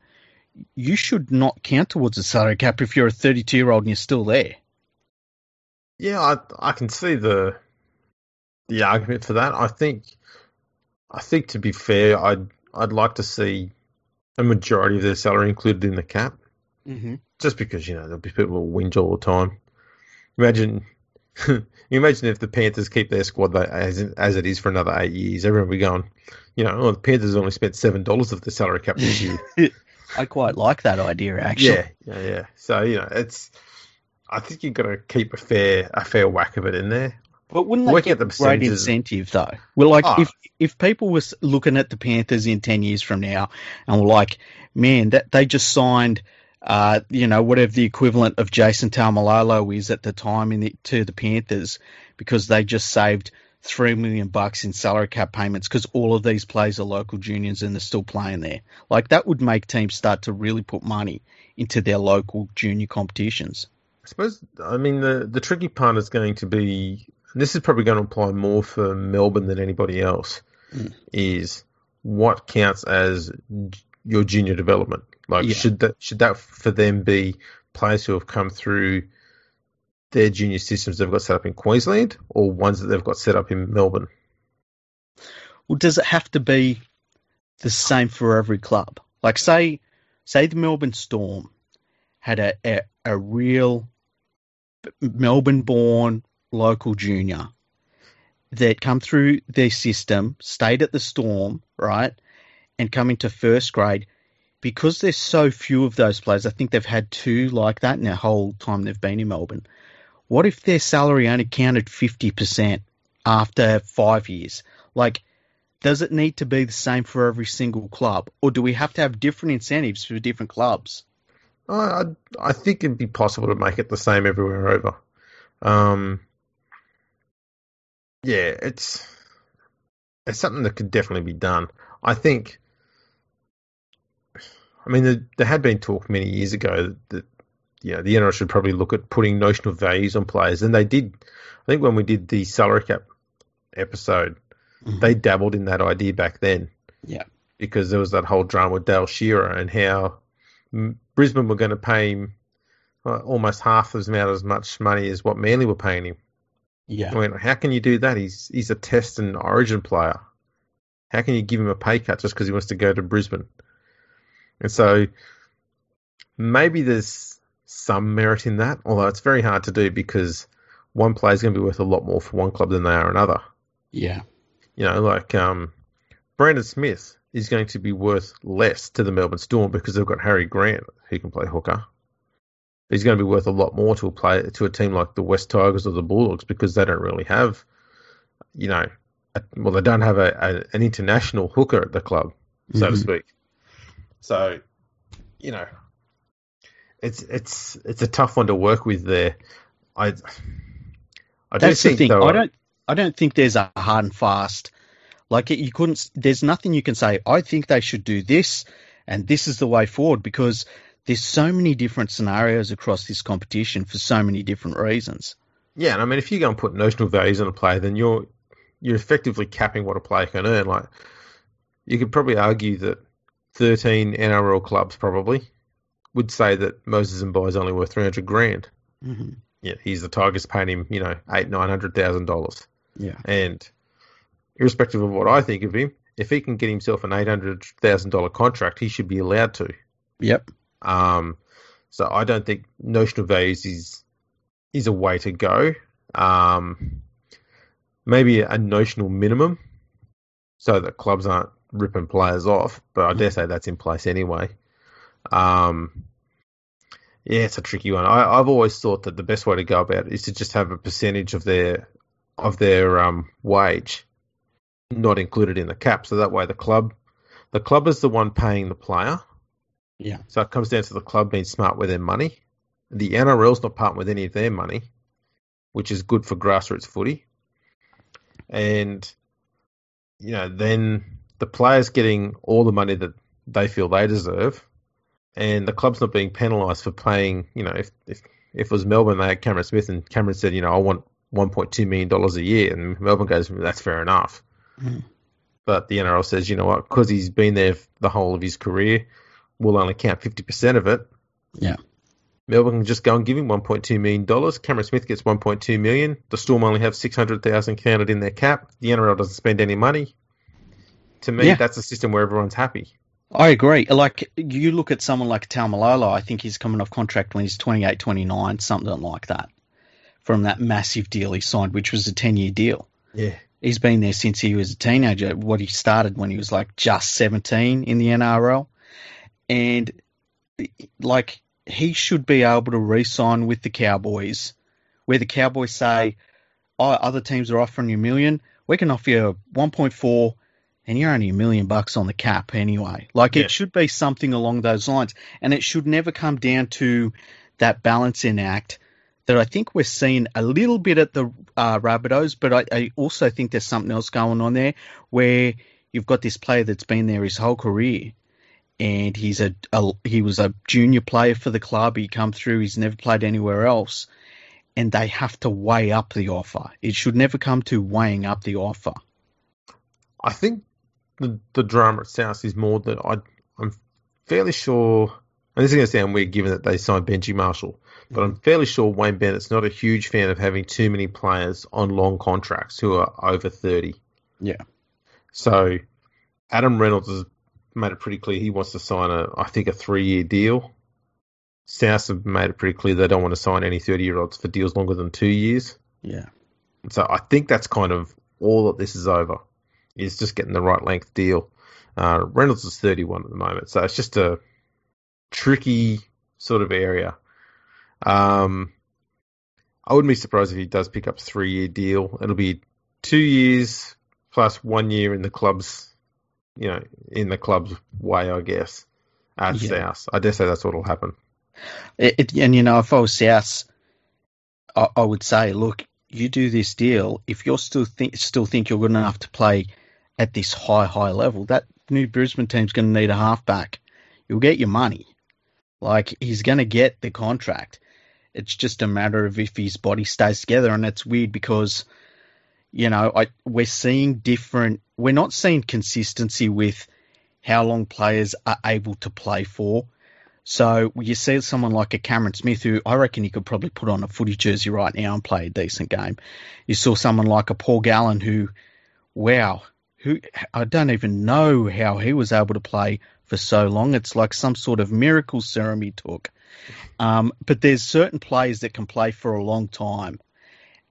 you should not count towards the salary cap if you're a 32-year-old and you're still there. Yeah, I can see the argument for that. I think to be fair, I'd like to see a majority of their salary included in the cap. Mm-hmm. Just because, you know, there'll be people who whinge all the time. Imagine if the Panthers keep their squad as it is for another 8 years, everyone will be going, you know, oh, the Panthers only spent $7 of the salary cap this year. I quite like that idea, actually. Yeah. So, you know, I think you've got to keep a fair whack of it in there. But wouldn't that get a great incentive, though? Well, like, if people were looking at the Panthers in 10 years from now and were like, man, that they just signed, you know, whatever the equivalent of Jason Taumalolo is at the time to the Panthers, because they just saved $3 million in salary cap payments because all of these players are local juniors and they're still playing there. Like, that would make teams start to really put money into their local junior competitions. I suppose, I mean, the tricky part is going to be, and this is probably going to apply more for Melbourne than anybody else, is what counts as your junior development. Like, should that for them be players who have come through their junior systems they've got set up in Queensland, or ones that they've got set up in Melbourne? Well, does it have to be the same for every club? Like, say the Melbourne Storm had a real Melbourne-born local junior that come through their system, stayed at the Storm, right, and come into first grade. Because there's so few of those players, I think they've had two like that in their whole time they've been in Melbourne. What if their salary only counted 50% after 5 years? Like, does it need to be the same for every single club, or do we have to have different incentives for different clubs? I think it'd be possible to make it the same everywhere over. Yeah, it's something that could definitely be done. I think, I mean, there had been talk many years ago that, you know, the NRL should probably look at putting notional values on players, and they did. I think when we did the salary cap episode, they dabbled in that idea back then. Yeah, because there was that whole drama with Dale Shearer and how Brisbane were going to pay him almost half as much money as what Manly were paying him. Yeah, I mean, how can you do that? He's a Test and Origin player. How can you give him a pay cut just because he wants to go to Brisbane? And so maybe there's some merit in that, although it's very hard to do because one player is going to be worth a lot more for one club than they are another. Yeah, you know, like Brandon Smith is going to be worth less to the Melbourne Storm because they've got Harry Grant who can play hooker. He's going to be worth a lot more to a team like the West Tigers or the Bulldogs because they don't really have, you know, they don't have an international hooker at the club, so to speak. So, you know, it's a tough one to work with there. That's the thing. I don't think there's a hard and fast. Like, you couldn't. There's nothing you can say, I think they should do this, and this is the way forward, because there's so many different scenarios across this competition for so many different reasons. Yeah, and I mean, if you go and put notional values on a player, then you're effectively capping what a player can earn. Like, you could probably argue that 13 NRL clubs probably would say that Moses Mbye is only worth $300,000. Mm-hmm. Yeah, he's the Tigers paying him, you know, $800,000-$900,000. Yeah, and irrespective of what I think of him, if he can get himself an $800,000 contract, he should be allowed to. Yep. So I don't think notional values is a way to go. Maybe a notional minimum, so that clubs aren't ripping players off, but I dare say that's in place anyway. Yeah, it's a tricky one. I've always thought that the best way to go about it is to just have a percentage of their wage not included in the cap, so that way the club is the one paying the player. Yeah. So it comes down to the club being smart with their money. The NRL's not parting with any of their money, which is good for grassroots footy. And, you know, then the player's getting all the money that they feel they deserve, and the club's not being penalised for paying, you know, if it was Melbourne, they had Cameron Smith, and Cameron said, you know, I want $1.2 million a year, and Melbourne goes, that's fair enough. Mm. But the NRL says, you know what, because he's been there the whole of his career, we'll only count 50% of it. Yeah. Melbourne can just go and give him $1.2 million. Cameron Smith gets $1.2 million. The Storm only have $600,000 counted in their cap. The NRL doesn't spend any money. To me, that's a system where everyone's happy. I agree. Like, you look at someone like Taumalolo, I think he's coming off contract when he's 28, 29, something like that, from that massive deal he signed, which was a 10-year deal. Yeah. He's been there since he was a teenager. What he started when he was, like, just 17 in the NRL. And, like, he should be able to re-sign with the Cowboys, where the Cowboys say, oh, other teams are offering you $1 million. We can offer you 1.4, and you're only $1 million on the cap anyway. Like, it should be something along those lines. And it should never come down to that balancing act that I think we're seeing a little bit at the Rabbitohs, but I also think there's something else going on there where you've got this player that's been there his whole career. And he's he was a junior player for the club. He come through. He's never played anywhere else. And they have to weigh up the offer. It should never come to weighing up the offer. I think the drama at South is more that I'm fairly sure, and this is going to sound weird given that they signed Benji Marshall, but I'm fairly sure Wayne Bennett's not a huge fan of having too many players on long contracts who are over 30. Yeah. So Adam Reynolds is made it pretty clear he wants to sign a 3-year deal. South have made it pretty clear they don't want to sign any 30-year-olds for deals longer than 2 years. Yeah. So I think that's kind of all that this is over, is just getting the right length deal. Reynolds is 31 at the moment, so it's just a tricky sort of area. I wouldn't be surprised if he does pick up a 3-year deal. It'll be 2 years plus 1 year in the club's, you know, in the club's way, I guess, at South. I dare say that's what will happen. And, you know, if I was South, I would say, look, you do this deal. If you still think you're good enough to play at this high level, that new Brisbane team's going to need a halfback. You'll get your money. Like, he's going to get the contract. It's just a matter of if his body stays together. And that's weird because, you know, we're seeing different. We're not seeing consistency with how long players are able to play for. So you see someone like a Cameron Smith, who I reckon he could probably put on a footy jersey right now and play a decent game. You saw someone like a Paul Gallen, who I don't even know how he was able to play for so long. It's like some sort of miracle serum he took. But there's certain players that can play for a long time.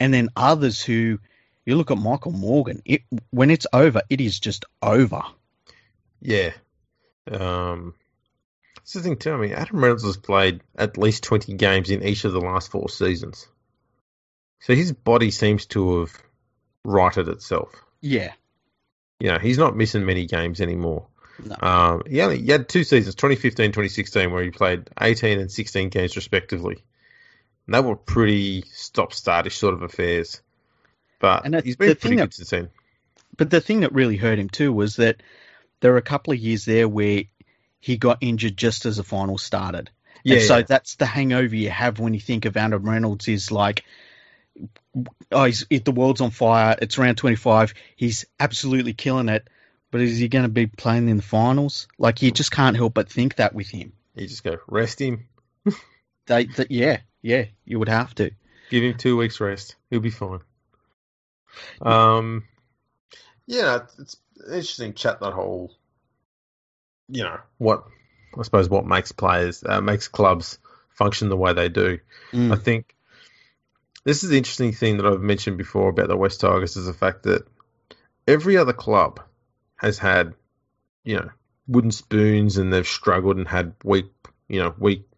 And then others who, you look at Michael Morgan, when it's over, it is just over. Yeah. That's the thing too. I mean, Adam Reynolds has played at least 20 games in each of the last 4 seasons. So his body seems to have righted itself. Yeah. You know, he's not missing many games anymore. No. He had 2 seasons, 2015, 2016, where he played 18 and 16 games respectively. And they were pretty stop-startish sort of affairs. But he's been pretty good since then. But the thing that really hurt him too was that there were a couple of years there where he got injured just as the final started. Yeah. And so that's the hangover you have when you think of Adam Reynolds, is like the world's on fire. It's round 25. He's absolutely killing it. But is he going to be playing in the finals? Like, you just can't help but think that with him. You just go, rest him. Yeah, you would have to. Give him 2 weeks rest. He'll be fine. Yeah, it's interesting chat, that whole, what makes players, makes clubs function the way they do. Mm. I think this is the interesting thing that I've mentioned before about the West Tigers is the fact that every other club has had, wooden spoons and they've struggled and had weak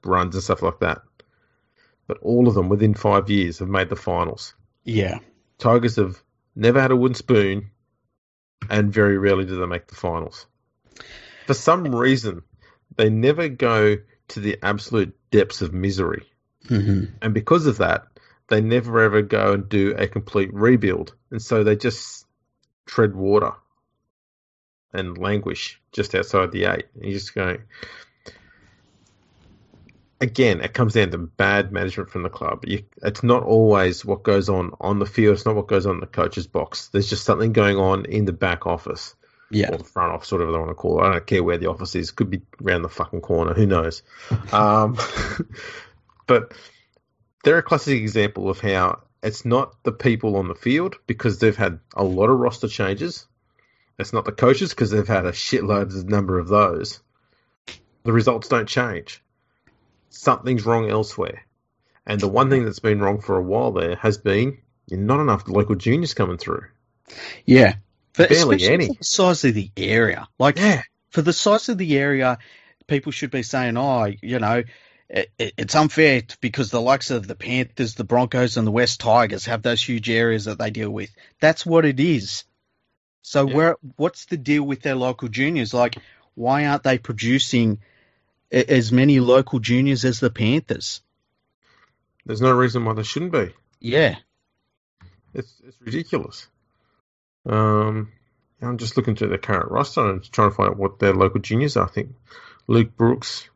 runs and stuff like that. But all of them within 5 years have made the finals. Yeah. Tigers have never had a wooden spoon, and very rarely do they make the finals. For some reason, they never go to the absolute depths of misery. Mm-hmm. And because of that, they never ever go and do a complete rebuild. And so they just tread water and languish just outside the eight. And you're just going... Again, it comes down to bad management from the club. It's not always what goes on the field. It's not what goes on in the coach's box. There's just something going on in the back office. Yeah. Or the front office, whatever they want to call it. I don't care where the office is. It could be around the fucking corner. Who knows? But they're a classic example of how it's not the people on the field because they've had a lot of roster changes. It's not the coaches because they've had a shitload number of those. The results don't change. Something's wrong elsewhere. And the one thing that's been wrong for a while there has been not enough local juniors coming through. Yeah. Barely any. For the size of the area. For the size of the area, people should be saying, it's unfair because the likes of the Panthers, the Broncos, and the West Tigers have those huge areas that they deal with. That's what it is. So what's the deal with their local juniors? Like, why aren't they producing as many local juniors as the Panthers? There's no reason why they shouldn't be. Yeah. It's ridiculous. I'm just looking through their current roster and trying to find out what their local juniors are. I think Luke Brooks,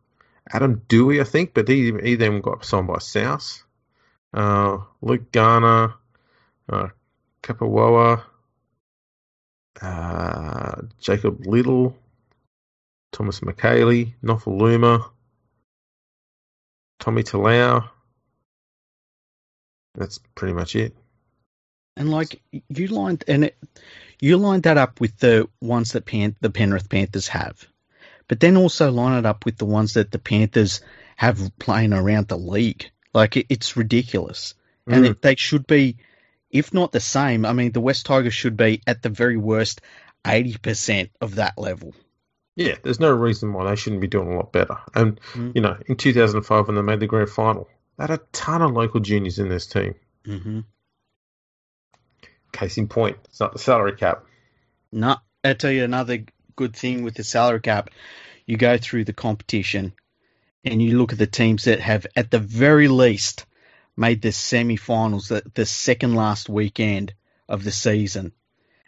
Adam Dewey, I think, but he then got signed by South. Luke Garner, Kapawoa, Jacob Little, Thomas McKayley, Nofaluma, Tommy Talau. That's pretty much it. And you lined that up with the ones that the Penrith Panthers have, but then also line it up with the ones that the Panthers have playing around the league. Like it's ridiculous, and they should be, if not the same. I mean, the West Tigers should be at the very worst 80% of that level. Yeah, there's no reason why they shouldn't be doing a lot better. And, in 2005 when they made the grand final, they had a ton of local juniors in this team. Mm-hmm. Case in point, it's not the salary cap. No, I'll tell you another good thing with the salary cap. You go through the competition and you look at the teams that have, at the very least, made the semi-finals, the second last weekend of the season.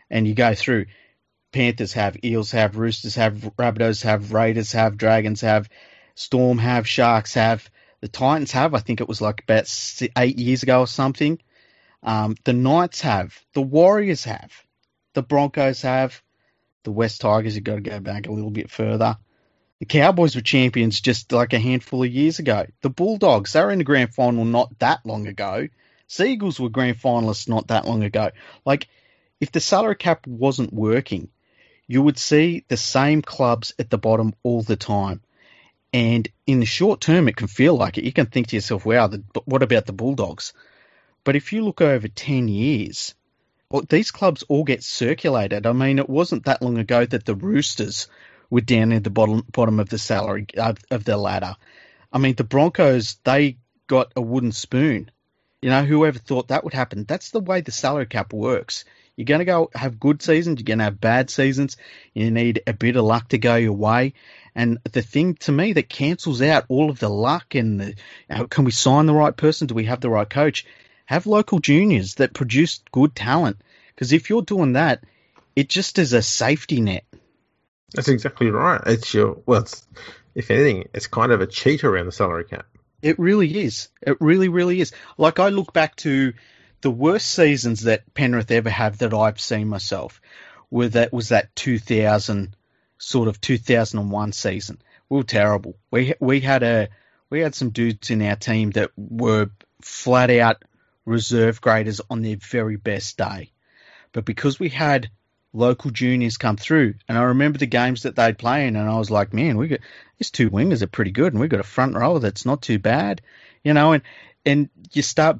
And you go through... Panthers have, Eels have, Roosters have, Rabbitohs have, Raiders have, Dragons have, Storm have, Sharks have, the Titans have, I think it was like about 8 years ago or something. The Knights have, the Warriors have, the Broncos have, the West Tigers, you've got to go back a little bit further. The Cowboys were champions just like a handful of years ago. The Bulldogs, they were in the grand final not that long ago. Seagulls were grand finalists not that long ago. Like, if the salary cap wasn't working, you would see the same clubs at the bottom all the time. And in the short term, it can feel like it. You can think to yourself, wow, but what about the Bulldogs? But if you look over 10 years, these clubs all get circulated. I mean, it wasn't that long ago that the Roosters were down at the bottom of the salary of the ladder. I mean, the Broncos, they got a wooden spoon. Whoever thought that would happen? That's the way the salary cap works. You're going to go have good seasons. You're going to have bad seasons. You need a bit of luck to go your way. And the thing to me that cancels out all of the luck and can we sign the right person? Do we have the right coach? Have local juniors that produce good talent. Because if you're doing that, it just is a safety net. That's exactly right. If anything, it's kind of a cheat around the salary cap. It really is. It really, really is. Like I look back to the worst seasons that Penrith ever have that I've seen myself were that was that 2001 season. We were terrible. We had some dudes in our team that were flat out reserve graders on their very best day, but because we had local juniors come through, and I remember the games that they'd play in, and I was like, man, we got these two wingers are pretty good, and we got a front rower that's not too bad, you know, and you start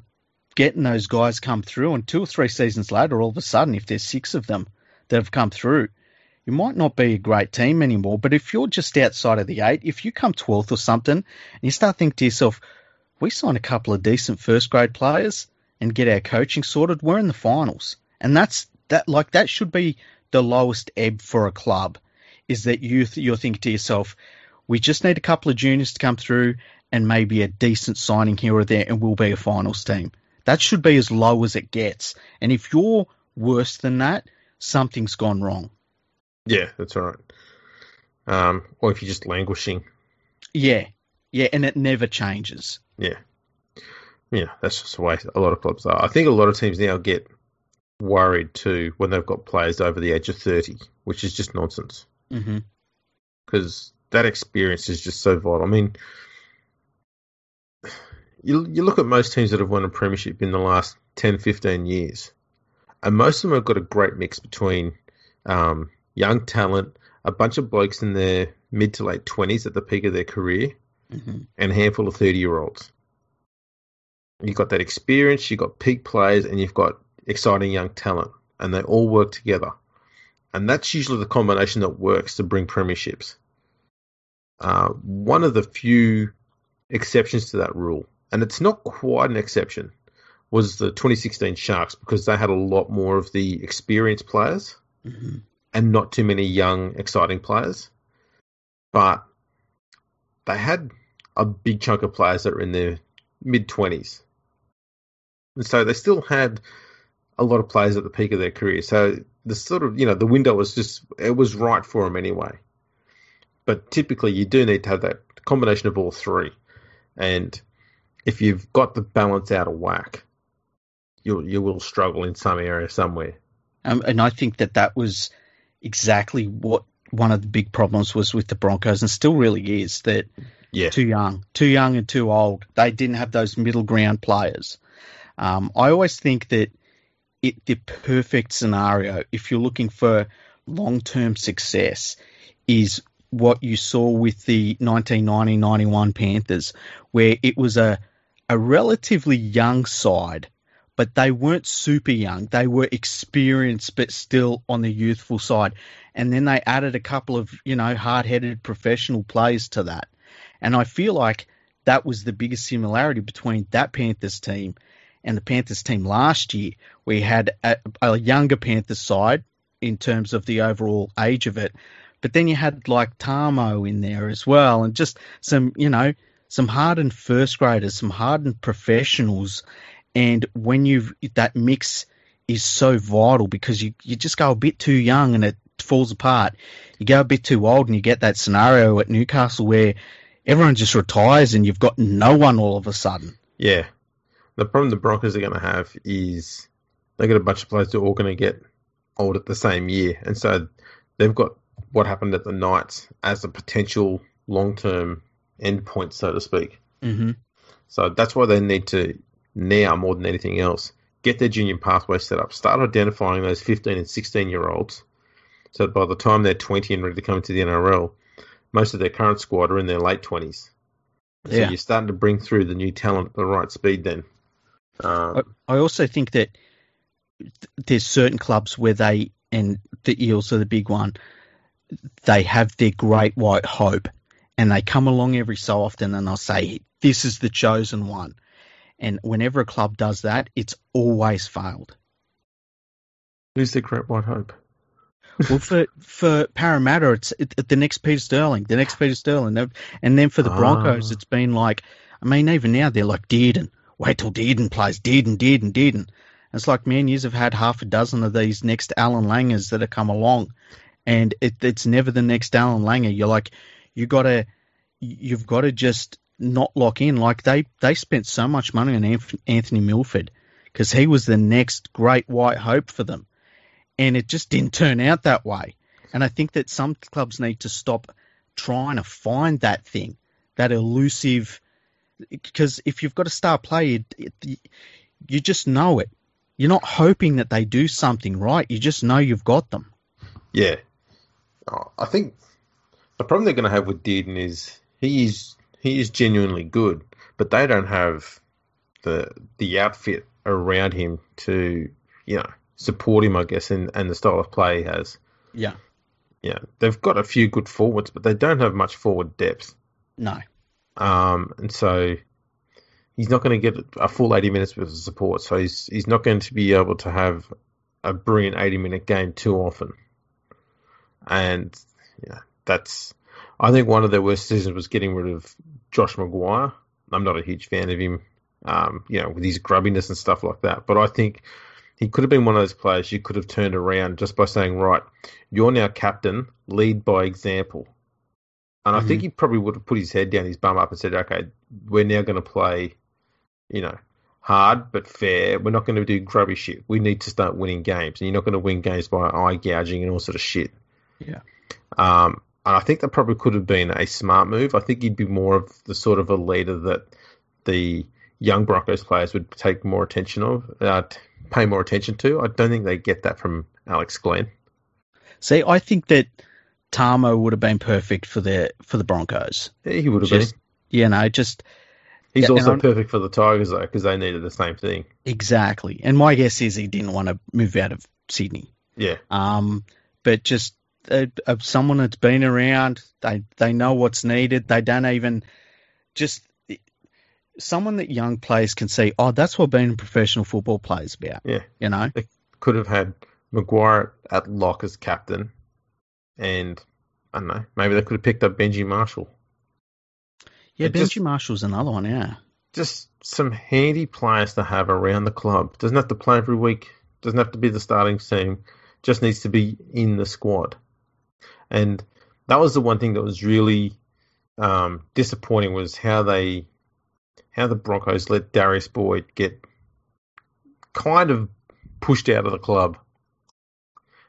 getting those guys come through, and 2 or 3 seasons later, all of a sudden, if there's 6 of them that have come through, you might not be a great team anymore. But if you're just outside of the 8, if you come 12th or something, and you start thinking to yourself, we sign a couple of decent first grade players and get our coaching sorted, we're in the finals. And that should be the lowest ebb for a club, is that you're thinking to yourself, we just need a couple of juniors to come through and maybe a decent signing here or there, and we'll be a finals team. That should be as low as it gets. And if you're worse than that, something's gone wrong. Yeah, that's all right. Or if you're just languishing. Yeah, and it never changes. Yeah, that's just the way a lot of clubs are. I think a lot of teams now get worried too when they've got players over the age of 30, which is just nonsense. Mm-hmm. Because that experience is just so vital. I mean, you look at most teams that have won a premiership in the last 10, 15 years, and most of them have got a great mix between young talent, a bunch of blokes in their mid to late 20s at the peak of their career, mm-hmm. and a handful of 30-year-olds. You've got that experience, you've got peak players, and you've got exciting young talent, and they all work together. And that's usually the combination that works to bring premierships. One of the few exceptions to that rule, and it's not quite an exception, was the 2016 Sharks, because they had a lot more of the experienced players, mm-hmm. and not too many young, exciting players. But they had a big chunk of players that were in their mid-20s. And so they still had a lot of players at the peak of their career. So the sort of, you know, the window was just, it was right for them anyway. But typically you do need to have that combination of all three. And if you've got the balance out of whack, you will struggle in some area somewhere. And I think that was exactly what one of the big problems was with the Broncos, and still really is, that too young and too old. They didn't have those middle ground players. I always think that the perfect scenario, if you're looking for long-term success, is what you saw with the 1990-91 Panthers, where it was a relatively young side, but they weren't super young. They were experienced, but still on the youthful side. And then they added a couple of, you know, hard-headed professional players to that. And I feel like that was the biggest similarity between that Panthers team and the Panthers team last year. We had a younger Panthers side in terms of the overall age of it, but then you had like Tamo in there as well, and just some, you know, some hardened first graders, some hardened professionals. And when that mix is so vital, because you just go a bit too young and it falls apart. You go a bit too old and you get that scenario at Newcastle where everyone just retires and you've got no one all of a sudden. Yeah. The problem the Broncos are going to have is they got a bunch of players who are all going to get old at the same year. And so they've got what happened at the Knights as a potential long-term endpoint, so to speak. Mm-hmm. So that's why they need to, now more than anything else, get their junior pathway set up. Start identifying those 15 and 16-year-olds so that by the time they're 20 and ready to come into the NRL, most of their current squad are in their late 20s. Yeah. So you're starting to bring through the new talent at the right speed then. I also think that there's certain clubs where they, and the Eels are the big one, they have their great white hope, and they come along every so often and they'll say, this is the chosen one. And whenever a club does that, it's always failed. Who's the great white hope? Well, for Parramatta, it's the next Peter Sterling, And then for the Broncos, it's been like, I mean, even now they're like Dearden. Wait till Dearden plays. Dearden. It's like, man, you've had half a dozen of these next Alan Langers that have come along, and it's never the next Alan Langer. You're like, you've got to just not lock in. Like they spent so much money on Anthony Milford, because he was the next great white hope for them. And it just didn't turn out that way. And I think that some clubs need to stop trying to find that thing, that elusive, because if you've got a star player, you just know it. You're not hoping that they do something right. You just know you've got them. Yeah. I think the problem they're going to have with Dearden is he is genuinely good, but they don't have the outfit around him to, you know, support him, I guess, and the style of play he has. Yeah. Yeah. They've got a few good forwards, but they don't have much forward depth. No. And so he's not going to get a full 80 minutes with support, so he's not going to be able to have a brilliant 80-minute game too often. And yeah, that's, I think one of their worst decisions was getting rid of Josh Maguire. I'm not a huge fan of him, you know, with his grubbiness and stuff like that. But I think he could have been one of those players you could have turned around just by saying, right, you're now captain, lead by example. And I think he probably would have put his head down, his bum up and said, okay, we're now going to play, you know, hard but fair. We're not going to do grubby shit. We need to start winning games. And you're not going to win games by eye gouging and all sort of shit. Yeah. And I think that probably could have been a smart move. I think he'd be more of the sort of a leader that the young Broncos players would take more attention of, pay more attention to. I don't think they get that from Alex Glenn. See, I think that Tamo would have been perfect for the Broncos. Yeah, he would have been. You know, just... He's also perfect for the Tigers, though, because they needed the same thing. Exactly. And my guess is he didn't want to move out of Sydney. Yeah. But just... someone that's been around, they know what's needed. They don't even just someone that young players can see. Oh, that's what being a professional football player is about. Yeah, you know, they could have had Maguire at lock as captain, and I don't know, maybe they could have picked up Benji Marshall. Yeah, Benji Marshall's another one. Yeah, just some handy players to have around the club. Doesn't have to play every week. Doesn't have to be the starting team. Just needs to be in the squad. And that was the one thing that was really disappointing was how the Broncos let Darius Boyd get kind of pushed out of the club.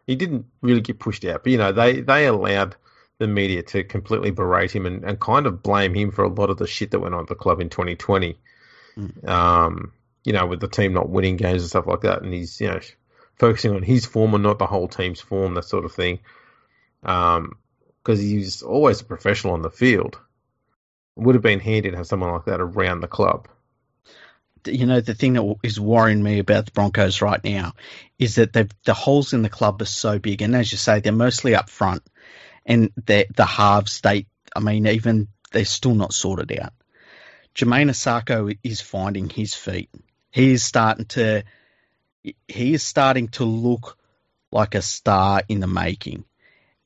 He didn't really get pushed out, but, you know, they allowed the media to completely berate him and kind of blame him for a lot of the shit that went on at the club in 2020, you know, with the team not winning games and stuff like that. And he's, you know, focusing on his form and not the whole team's form, that sort of thing. Because he's always a professional on the field. It would have been handy to have someone like that around the club. You know, the thing that is worrying me about the Broncos right now is that the holes in the club are so big. And as you say, they're mostly up front. And the halves, they're still not sorted out. Jermaine Asako is finding his feet. He is starting to look like a star in the making.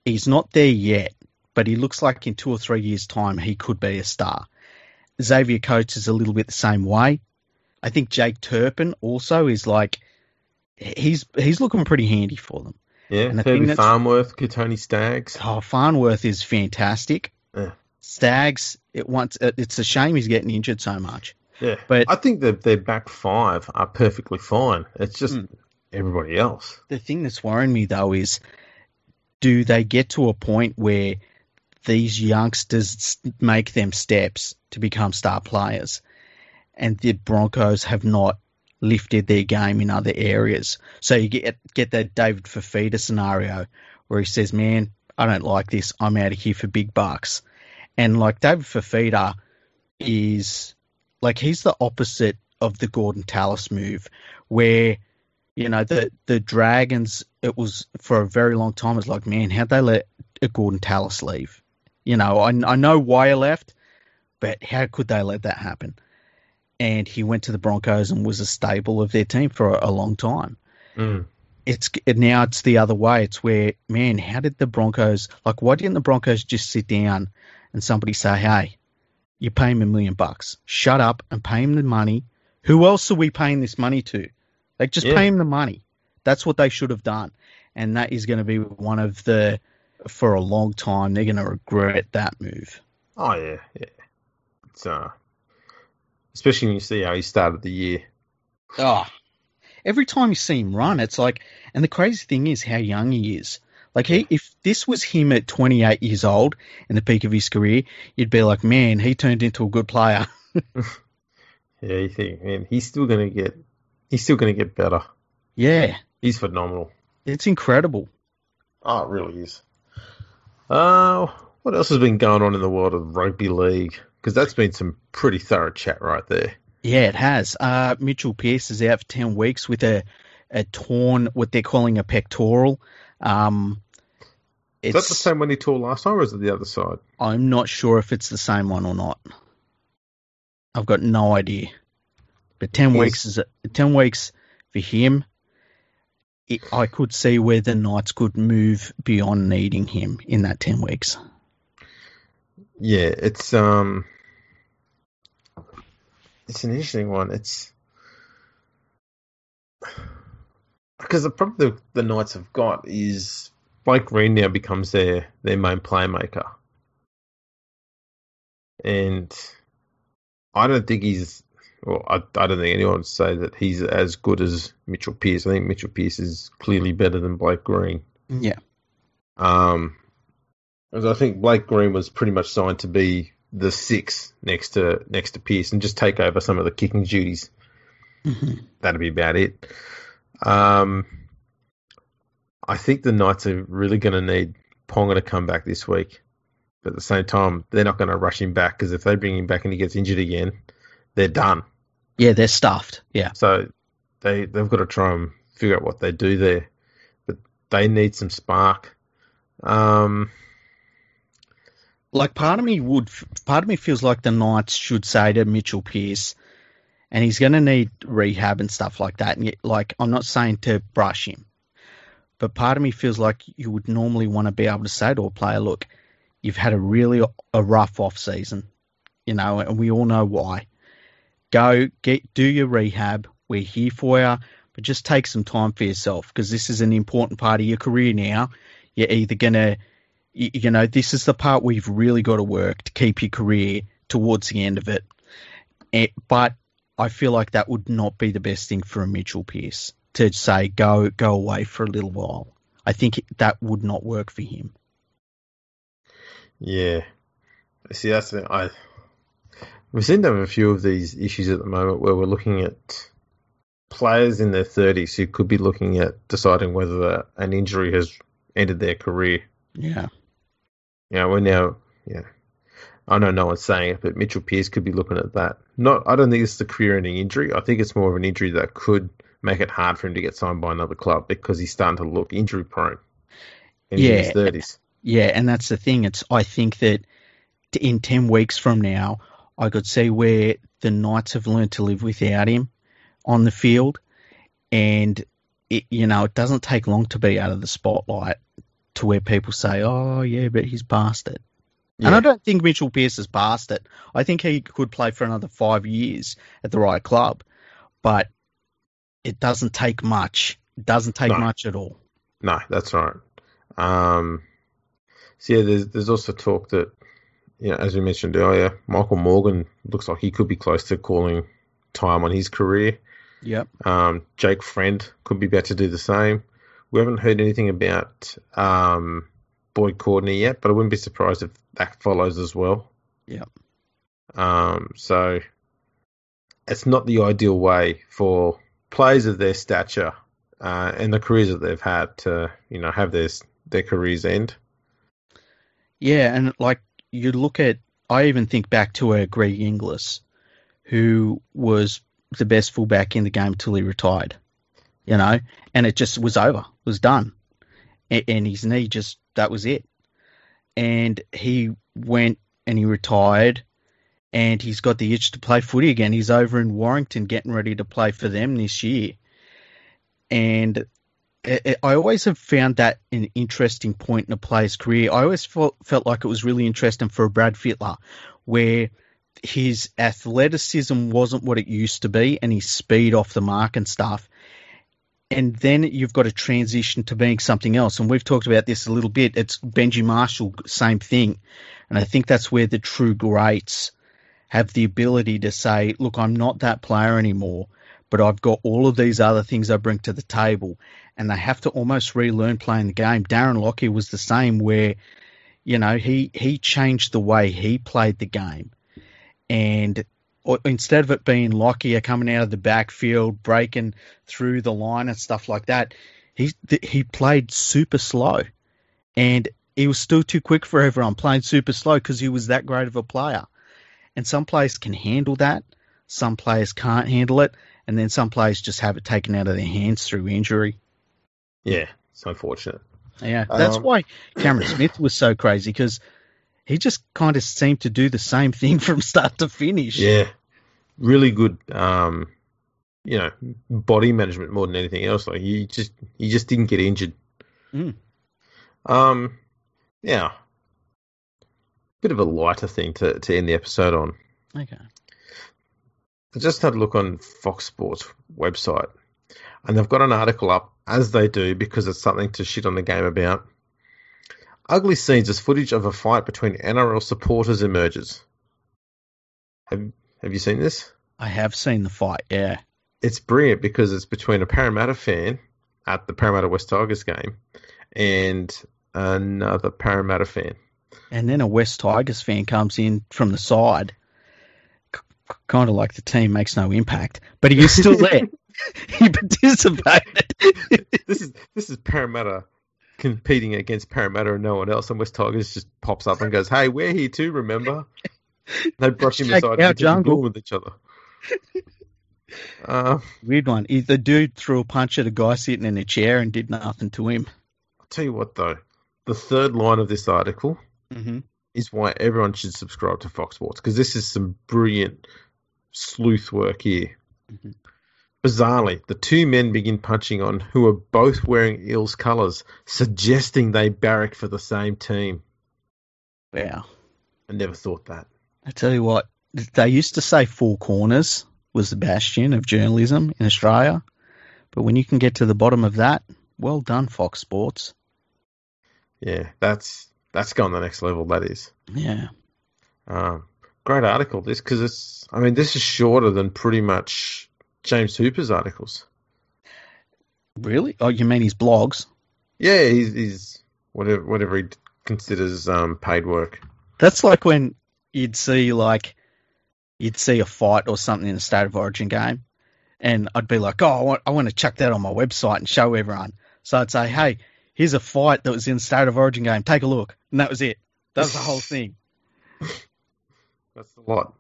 He's not there yet, but he looks like in 2 or 3 years' time he could be a star. Xavier Coates is a little bit the same way. I think Jake Turpin also is like he's looking pretty handy for them. Yeah, and Farnworth, Kotoni Staggs. Oh, Farnworth is fantastic. Yeah. Staggs, it's a shame he's getting injured so much. Yeah, but I think that their back five are perfectly fine. It's just everybody else. The thing that's worrying me, though, is do they get to a point where these youngsters make them steps to become star players and the Broncos have not lifted their game in other areas? So you get that David Fifita scenario where he says, man, I don't like this. I'm out of here for big bucks. And, like, David Fifita is... Like, he's the opposite of the Gordon Tallis move where, you know, the Dragons, it was for a very long time, it's like, man, how'd they let Gordon Tallis leave? You know, I know why he left, but how could they let that happen? And he went to the Broncos and was a staple of their team for a long time. Now it's the other way. It's where, man, how did the Broncos, like, why didn't the Broncos just sit down and somebody say, hey, you pay him $1 million. Shut up and pay him the money. Who else are we paying this money to? Like, just pay him the money. That's what they should have done. And that is going to be one of the, for a long time, they're going to regret that move. Oh, yeah. Yeah. It's, especially when you see how he started the year. Oh, every time you see him run, it's like, and the crazy thing is how young he is. Like, he, if this was him at 28 years old in the peak of his career, you'd be like, man, he turned into a good player. Yeah, you think, man, he's still going to get better. Yeah. He's phenomenal. It's incredible. Oh, it really is. What else has been going on in the world of rugby league? Because that's been some pretty thorough chat right there. Yeah, it has. Mitchell Pearce is out for 10 weeks with a torn, what they're calling a pectoral. Is that the same one he tore last time, or is it the other side? I'm not sure if it's the same one or not. I've got no idea. But 10 weeks for him. I could see where the Knights could move beyond needing him in that 10 weeks. Yeah, it's an interesting one. It's because the problem the Knights have got is Blake Green now becomes their main playmaker. And I don't think he's... Well, I don't think anyone would say that he's as good as Mitchell Pearce. I think Mitchell Pearce is clearly better than Blake Green. Yeah. Because I think Blake Green was pretty much signed to be the 6 next to Pearce and just take over some of the kicking duties. Mm-hmm. That'd be about it. I think the Knights are really going to need Ponga to come back this week. But at the same time, they're not going to rush him back because if they bring him back and he gets injured again, they're done. Yeah, they're stuffed. Yeah. So they've got to try and figure out what they do there. But they need some spark. Like part of me feels like the Knights should say to Mitchell Pearce, and he's going to need rehab and stuff like that. And like, I'm not saying to brush him, but part of me feels like you would normally want to be able to say to a player, look, you've had a really rough off season, you know, and we all know why. Go do your rehab. We're here for you, but just take some time for yourself because this is an important part of your career now. You're either gonna, you know, this is the part where you've really got to work to keep your career towards the end of it. But I feel like that would not be the best thing for a Mitchell Pearce to say go away for a little while. I think that would not work for him. Yeah, see, that's the thing. We seem to have a few of these issues at the moment where we're looking at players in their 30s who could be looking at deciding whether an injury has ended their career. Yeah. Yeah, we're now, yeah. I know no one's saying it, but Mitchell Pearce could be looking at that. I don't think it's the career-ending injury. I think it's more of an injury that could make it hard for him to get signed by another club because he's starting to look injury-prone in his 30s. Yeah, and that's the thing. I think that in 10 weeks from now, I could see where the Knights have learned to live without him on the field. And, it doesn't take long to be out of the spotlight to where people say, oh, yeah, but he's past it. Yeah. And I don't think Mitchell Pearce has passed it. I think he could play for another 5 years at the right club. But it doesn't take much. It doesn't take much at all. No, that's right. So, yeah, there's also talk that, yeah, as we mentioned earlier, Michael Morgan looks like he could be close to calling time on his career. Yep. Jake Friend could be about to do the same. We haven't heard anything about Boyd Cordner yet, but I wouldn't be surprised if that follows as well. Yep. So it's not the ideal way for players of their stature and the careers that they've had to, have their careers end. Yeah, and you look at, I even think back to Greg Inglis, who was the best fullback in the game till he retired, and it just was over, was done. And his knee that was it. And he went and he retired and he's got the itch to play footy again. He's over in Warrington getting ready to play for them this year. And I always have found that an interesting point in a player's career. I always felt like it was really interesting for Brad Fittler, where his athleticism wasn't what it used to be and his speed off the mark and stuff. And then you've got to transition to being something else. And we've talked about this a little bit. It's Benji Marshall, same thing. And I think that's where the true greats have the ability to say, look, I'm not that player anymore, but I've got all of these other things I bring to the table, and they have to almost relearn playing the game. Darren Lockyer was the same, where, you know, he changed the way he played the game, and instead of it being Lockyer coming out of the backfield, breaking through the line and stuff like that, he played super slow, and he was still too quick for everyone, playing super slow because he was that great of a player. And some players can handle that, some players can't handle it, and then some players just have it taken out of their hands through injury. Yeah, it's unfortunate. Yeah, that's why Cameron Smith was so crazy, because he just kind of seemed to do the same thing from start to finish. Yeah, really good, you know, body management more than anything else. Like he just didn't get injured. Mm. Now, bit of a lighter thing to end the episode on. Okay. I just had a look on Fox Sports website, and they've got an article up, as they do, because it's something to shit on the game about. Ugly scenes as footage of a fight between NRL supporters emerges. Have you seen this? I have seen the fight, yeah. It's brilliant because it's between a Parramatta fan at the Parramatta West Tigers game and another Parramatta fan. And then a West Tigers fan comes in from the side, kind of like the team makes no impact, but he was still there. He participated. This is Parramatta competing against Parramatta and no one else, and West Tigers just pops up and goes, "Hey, we're here too, remember?" They brush him aside and jungle with each other. Weird one. The dude threw a punch at a guy sitting in a chair and did nothing to him. I'll tell you what, though. The third line of this article is why everyone should subscribe to Fox Sports, because this is some brilliant sleuth work here. Mm-hmm. Bizarrely, the two men begin punching on who are both wearing Eels colours, suggesting they barrack for the same team. Wow. I never thought that. I tell you what, they used to say Four Corners was the bastion of journalism in Australia, but when you can get to the bottom of that, well done, Fox Sports. Yeah, that's gone the next level, that is. Yeah. Great article, this, because it's, I mean, this is shorter than pretty much James Hooper's articles. Really? Oh, you mean his blogs? Yeah, he's whatever he considers paid work. That's like when you'd see a fight or something in a State of Origin game, and I'd be like, oh, I want to chuck that on my website and show everyone. So I'd say, hey, here's a fight that was in State of Origin game. Take a look. And that was it. That was the whole thing. That's a lot.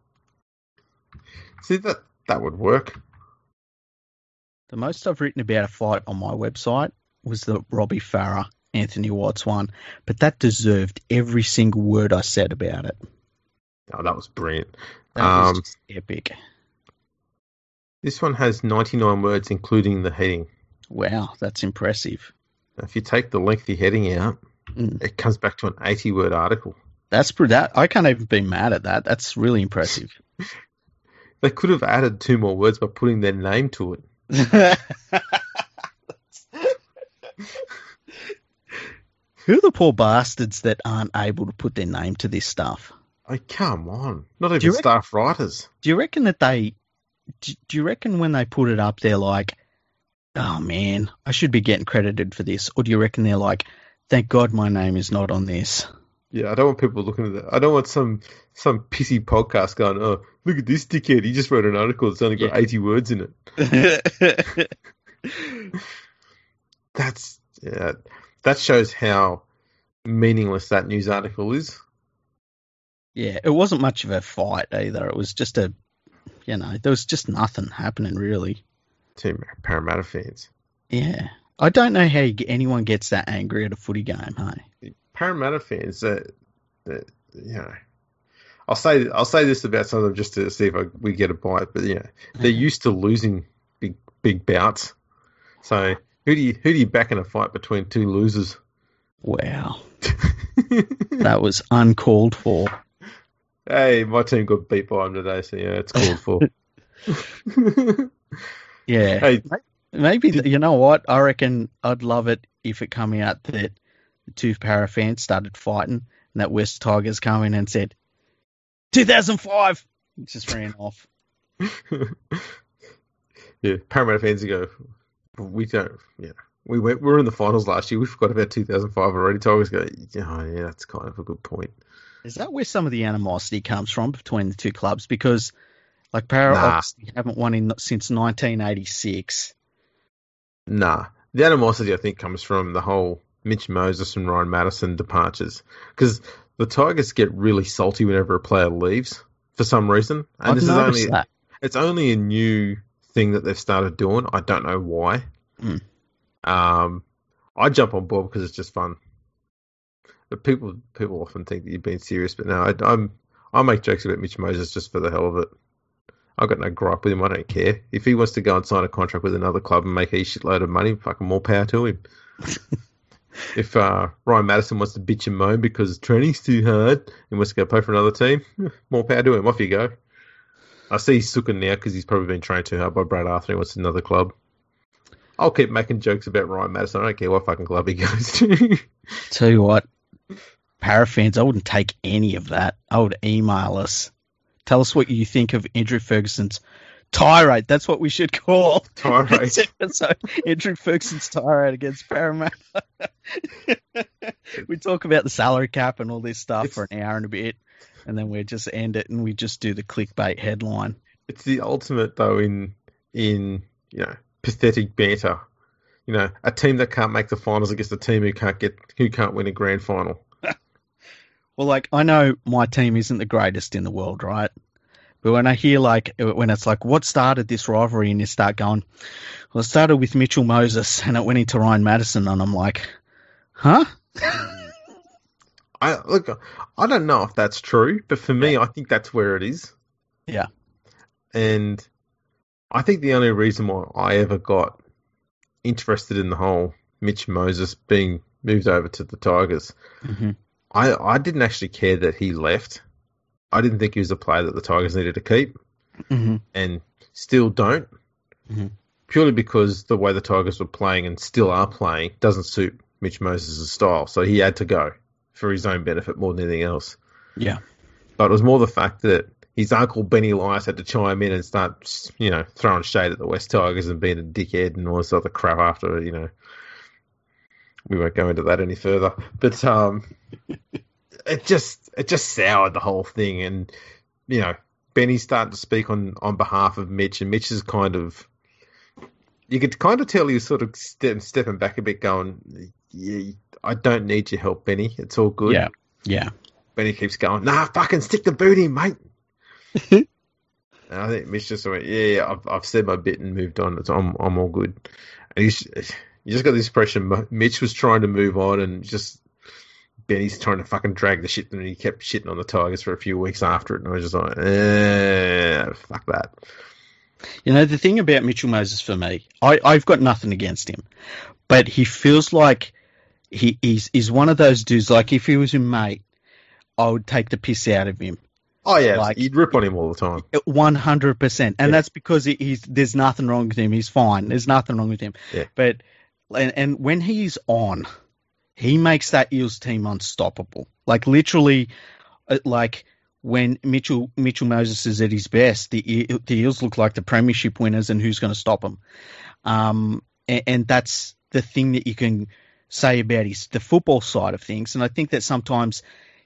See, that would work. The most I've written about a fight on my website was the Robbie Farah, Anthony Watts one, but that deserved every single word I said about it. Oh, that was brilliant. That was just epic. This one has 99 words, including the heading. Wow, that's impressive. If you take the lengthy heading out, it comes back to an 80-word article. I can't even be mad at that. That's really impressive. They could have added 2 more words by putting their name to it. Who are the poor bastards that aren't able to put their name to this stuff? Oh, come on. Not even staff writers. Do you reckon when they put it up, they're like, oh, man, I should be getting credited for this? Or do you reckon they're like, thank God my name is not on this? Yeah, I don't want people looking at that. I don't want some pissy podcast going, oh, look at this dickhead. He just wrote an article that's only got 80 words in it. That shows how meaningless that news article is. Yeah, it wasn't much of a fight either. It was just there was just nothing happening really. Two Parramatta fans. Yeah. I don't know how anyone gets that angry at a footy game, hey? Parramatta fans, you know, I'll say this about some of them just to see if we get a bite, but, you know, they're used to losing big bouts. So who do you back in a fight between two losers? Wow. That was uncalled for. Hey, my team got beat by them today, so, yeah, it's called for. Yeah. Hey, maybe, you know what? I reckon I'd love it if it came out that the two Para fans started fighting and that West Tigers come in and said, 2005! It just ran off. Yeah, Parramatta fans go, we don't, you know, we were in the finals last year. We forgot about 2005 already. Tigers go, oh, yeah, that's kind of a good point. Is that where some of the animosity comes from between the two clubs? Because, like, Parramatta obviously haven't won since 1986. Nah. The animosity, I think, comes from the whole Mitch Moses and Ryan Madison departures. Because the Tigers get really salty whenever a player leaves for some reason. And I've noticed that. It's only a new thing that they've started doing. I don't know why. Mm. I jump on board because it's just fun. But people often think that you're being serious, but no, I make jokes about Mitch Moses just for the hell of it. I've got no gripe with him. I don't care. If he wants to go and sign a contract with another club and make a shitload of money, fucking more power to him. If Ryan Madison wants to bitch and moan because training's too hard and wants to go play for another team, more power to him. Off you go. I see Sukin now because he's probably been trained too hard by Brad Arthur and wants another club. I'll keep making jokes about Ryan Madison. I don't care what fucking club he goes to. Tell you what, Para fans, I wouldn't take any of that. I would email us. Tell us what you think of Andrew Ferguson's tirade. That's what we should call tirade. So Andrew Ferguson's tirade against Parramatta. We talk about the salary cap and all this stuff for an hour and a bit, and then we just end it and we just do the clickbait headline. It's the ultimate though in you know, pathetic banter. You know, a team that can't make the finals against a team who can't win a grand final. Well, like, I know my team isn't the greatest in the world, right? But when I hear, like, when it's like, what started this rivalry? And you start going, well, it started with Mitchell Moses and it went into Ryan Madison. And I'm like, huh? I don't know if that's true, but for me, I think that's where it is. Yeah. And I think the only reason why I ever got interested in the whole Mitch Moses being moved over to the Tigers, mm-hmm. I didn't actually care that he left. I didn't think he was a player that the Tigers needed to keep, mm-hmm. and still don't, mm-hmm. purely because the way the Tigers were playing and still are playing doesn't suit Mitch Moses' style, so he had to go for his own benefit more than anything else. Yeah. But it was more the fact that his uncle Benny Elias had to chime in and start, you know, throwing shade at the West Tigers and being a dickhead and all this other crap after, you know. We won't go into that any further, but it just soured the whole thing. And, you know, Benny's starting to speak on behalf of Mitch, and Mitch is kind of, you could kind of tell he was sort of stepping back a bit going, yeah, I don't need your help, Benny. It's all good. Yeah. Yeah. Benny keeps going, nah, fucking stick the boot in, mate. And I think Mitch just went, yeah, I've said my bit and moved on. I'm all good. And he's... You just got this impression Mitch was trying to move on and just Benny's trying to fucking drag the shit, and he kept shitting on the Tigers for a few weeks after it, and I was just like, fuck that. You know, the thing about Mitchell Moses for me, I've got nothing against him, but he feels like he's one of those dudes, like if he was in mate, I would take the piss out of him. Oh, yeah, like, you'd rip on him all the time. 100%. And that's because there's nothing wrong with him. He's fine. There's nothing wrong with him. Yeah. But and when he's on, he makes that Eels team unstoppable. Like, literally, like when Mitchell Moses is at his best, the Eels look like the premiership winners, and who's going to stop them? And that's the thing that you can say about the football side of things. And I think that sometimes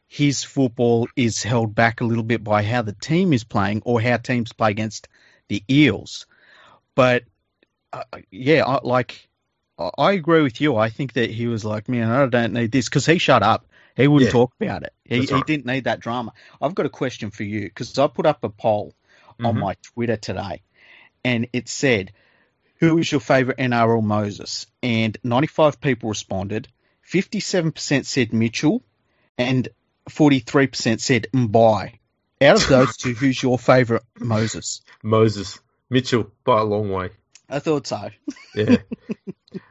his football is held back a little bit by how the team is playing or how teams play against the Eels. But, I agree with you. I think that he was like, man, I don't need this, because he shut up. He wouldn't talk about it. He didn't need that drama. I've got a question for you, because I put up a poll on my Twitter today, and it said, who is your favourite NRL Moses? And 95 people responded. 57% said Mitchell, and 43% said Mbye. Out of those two, who's your favourite Moses? Moses. Mitchell, by a long way. I thought so. Yeah.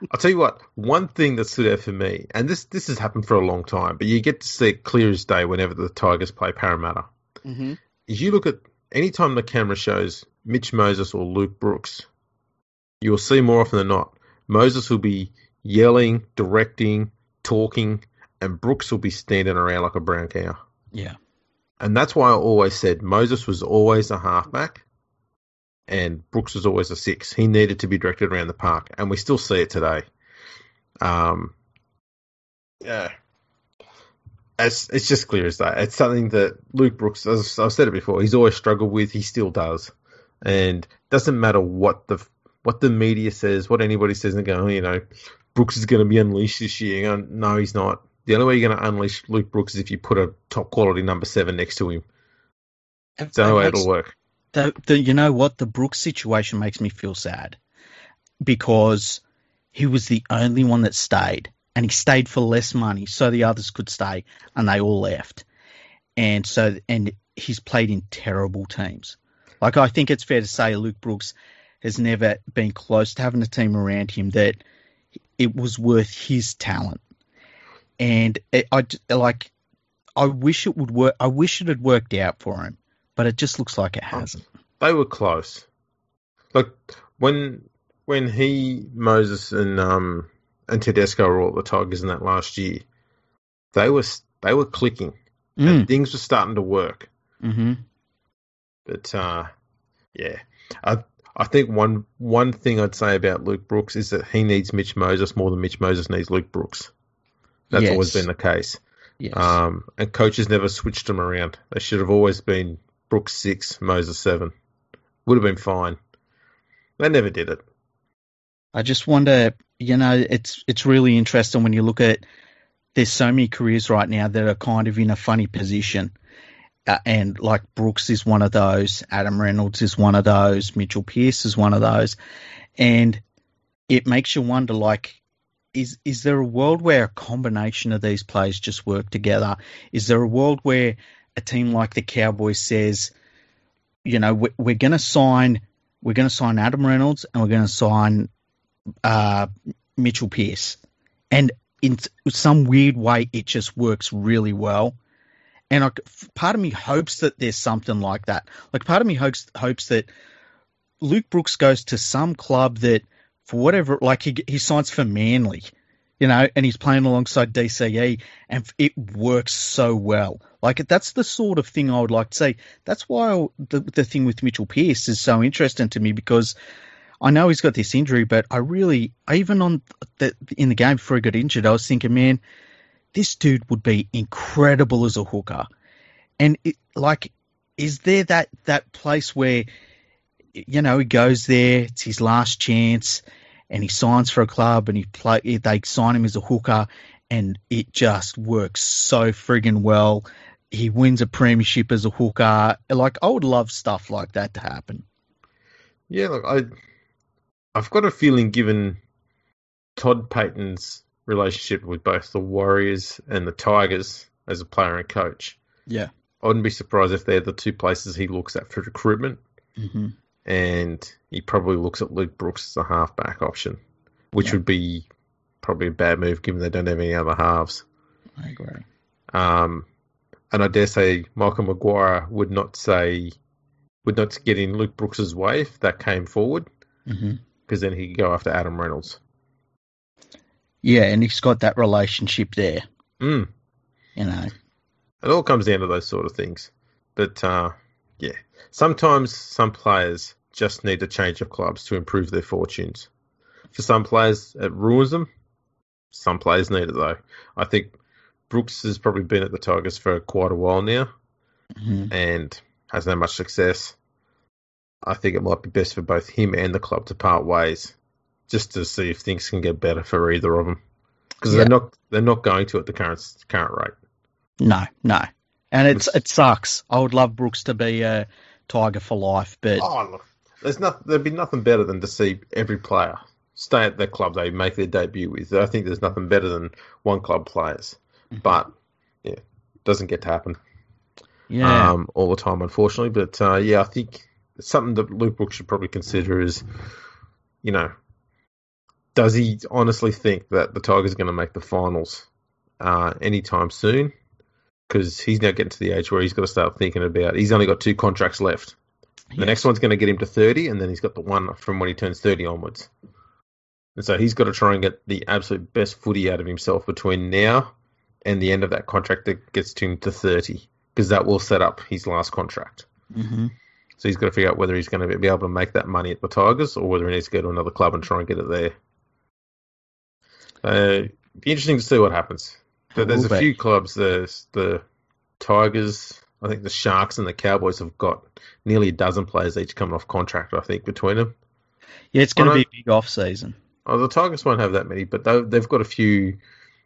I'll tell you what, one thing that stood out for me, and this has happened for a long time, but you get to see it clear as day whenever the Tigers play Parramatta. Mm-hmm. If you look at any time the camera shows Mitch Moses or Luke Brooks, you'll see more often than not, Moses will be yelling, directing, talking, and Brooks will be standing around like a brown cow. Yeah. And that's why I always said Moses was always a halfback and Brooks was always a six. He needed to be directed around the park, and we still see it today. Yeah. It's just clear as day. It's something that Luke Brooks, as I've said it before, he's always struggled with. He still does. And it doesn't matter what the media says, what anybody says, and go, Brooks is going to be unleashed this year. And no, he's not. The only way you're going to unleash Luke Brooks is if you put a top-quality number 7 next to him. It's the only way it'll work. You know what? The Brooks situation makes me feel sad because he was the only one that stayed. And he stayed for less money, so the others could stay, and they all left. And he's played in terrible teams. Like, I think it's fair to say Luke Brooks has never been close to having a team around him that it was worth his talent. And I wish it would work. I wish it had worked out for him, but it just looks like it hasn't. They were close. Like when he, Moses, and Tedesco were all the Tigers in that last year, they were clicking and things were starting to work. Mm-hmm. But I think one thing I'd say about Luke Brooks is that he needs Mitch Moses more than Mitch Moses needs Luke Brooks. That's always been the case. Yes. And coaches never switched them around. They should have always been Brooks 6, Moses 7. Would have been fine. They never did it. I just wonder, it's really interesting when you look at there's so many careers right now that are kind of in a funny position. And like Brooks is one of those, Adam Reynolds is one of those, Mitchell Pearce is one of those. And it makes you wonder, like, is there a world where a combination of these players just work together? Is there a world where a team like the Cowboys says, we're going to sign Adam Reynolds and we're going to sign Mitchell Pearce, and in some weird way it just works really well. And part of me hopes that there's something like that. Like, part of me hopes that Luke Brooks goes to some club that, for whatever, like he signs for Manly, and he's playing alongside DCE, and it works so well. Like, that's the sort of thing I would like to see. That's why the thing with Mitchell Pearce is so interesting to me, because I know he's got this injury, but in the game before he got injured, I was thinking, man, this dude would be incredible as a hooker. And is there that place where, he goes there, it's his last chance, and he signs for a club, and they sign him as a hooker, and it just works so friggin' well. He wins a premiership as a hooker. Like, I would love stuff like that to happen. Yeah, look, I've got a feeling, given Todd Payten's relationship with both the Warriors and the Tigers as a player and coach, I wouldn't be surprised if they're the two places he looks at for recruitment. Mm-hmm. And he probably looks at Luke Brooks as a halfback option, which would be probably a bad move given they don't have any other halves. I agree. And I dare say Michael Maguire would not get in Luke Brooks's way if that came forward. Mm-hmm. Because then he could go after Adam Reynolds. Yeah, and he's got that relationship there. Mm. It all comes down to those sort of things. But, sometimes some players just need a change of clubs to improve their fortunes. For some players, it ruins them. Some players need it, though. I think Brooks has probably been at the Tigers for quite a while now and hasn't had much success. I think it might be best for both him and the club to part ways, just to see if things can get better for either of them, because they're not going to at the current rate. No, and it sucks. I would love Brooks to be a Tiger for life, but there'd be nothing better than to see every player stay at the club they make their debut with. I think there's nothing better than one club players, but it doesn't get to happen. Yeah, all the time, unfortunately. But I think something that Luke Brooks should probably consider is, does he honestly think that the Tigers are going to make the finals anytime soon? Because he's now getting to the age where he's got to start thinking about, he's only got 2 contracts left. Yes. The next one's going to get him to 30, and then he's got the one from when he turns 30 onwards. And so he's got to try and get the absolute best footy out of himself between now and the end of that contract that gets to him to 30, because that will set up his last contract. Mm-hmm. So he's got to figure out whether he's going to be able to make that money at the Tigers or whether he needs to go to another club and try and get it there. Be interesting to see what happens. But there's a few clubs. There's the Tigers, I think the Sharks and the Cowboys have got nearly a dozen players each coming off contract, I think, between them. Yeah, it's going to be a big off-season. Oh, the Tigers won't have that many, but they've got a few.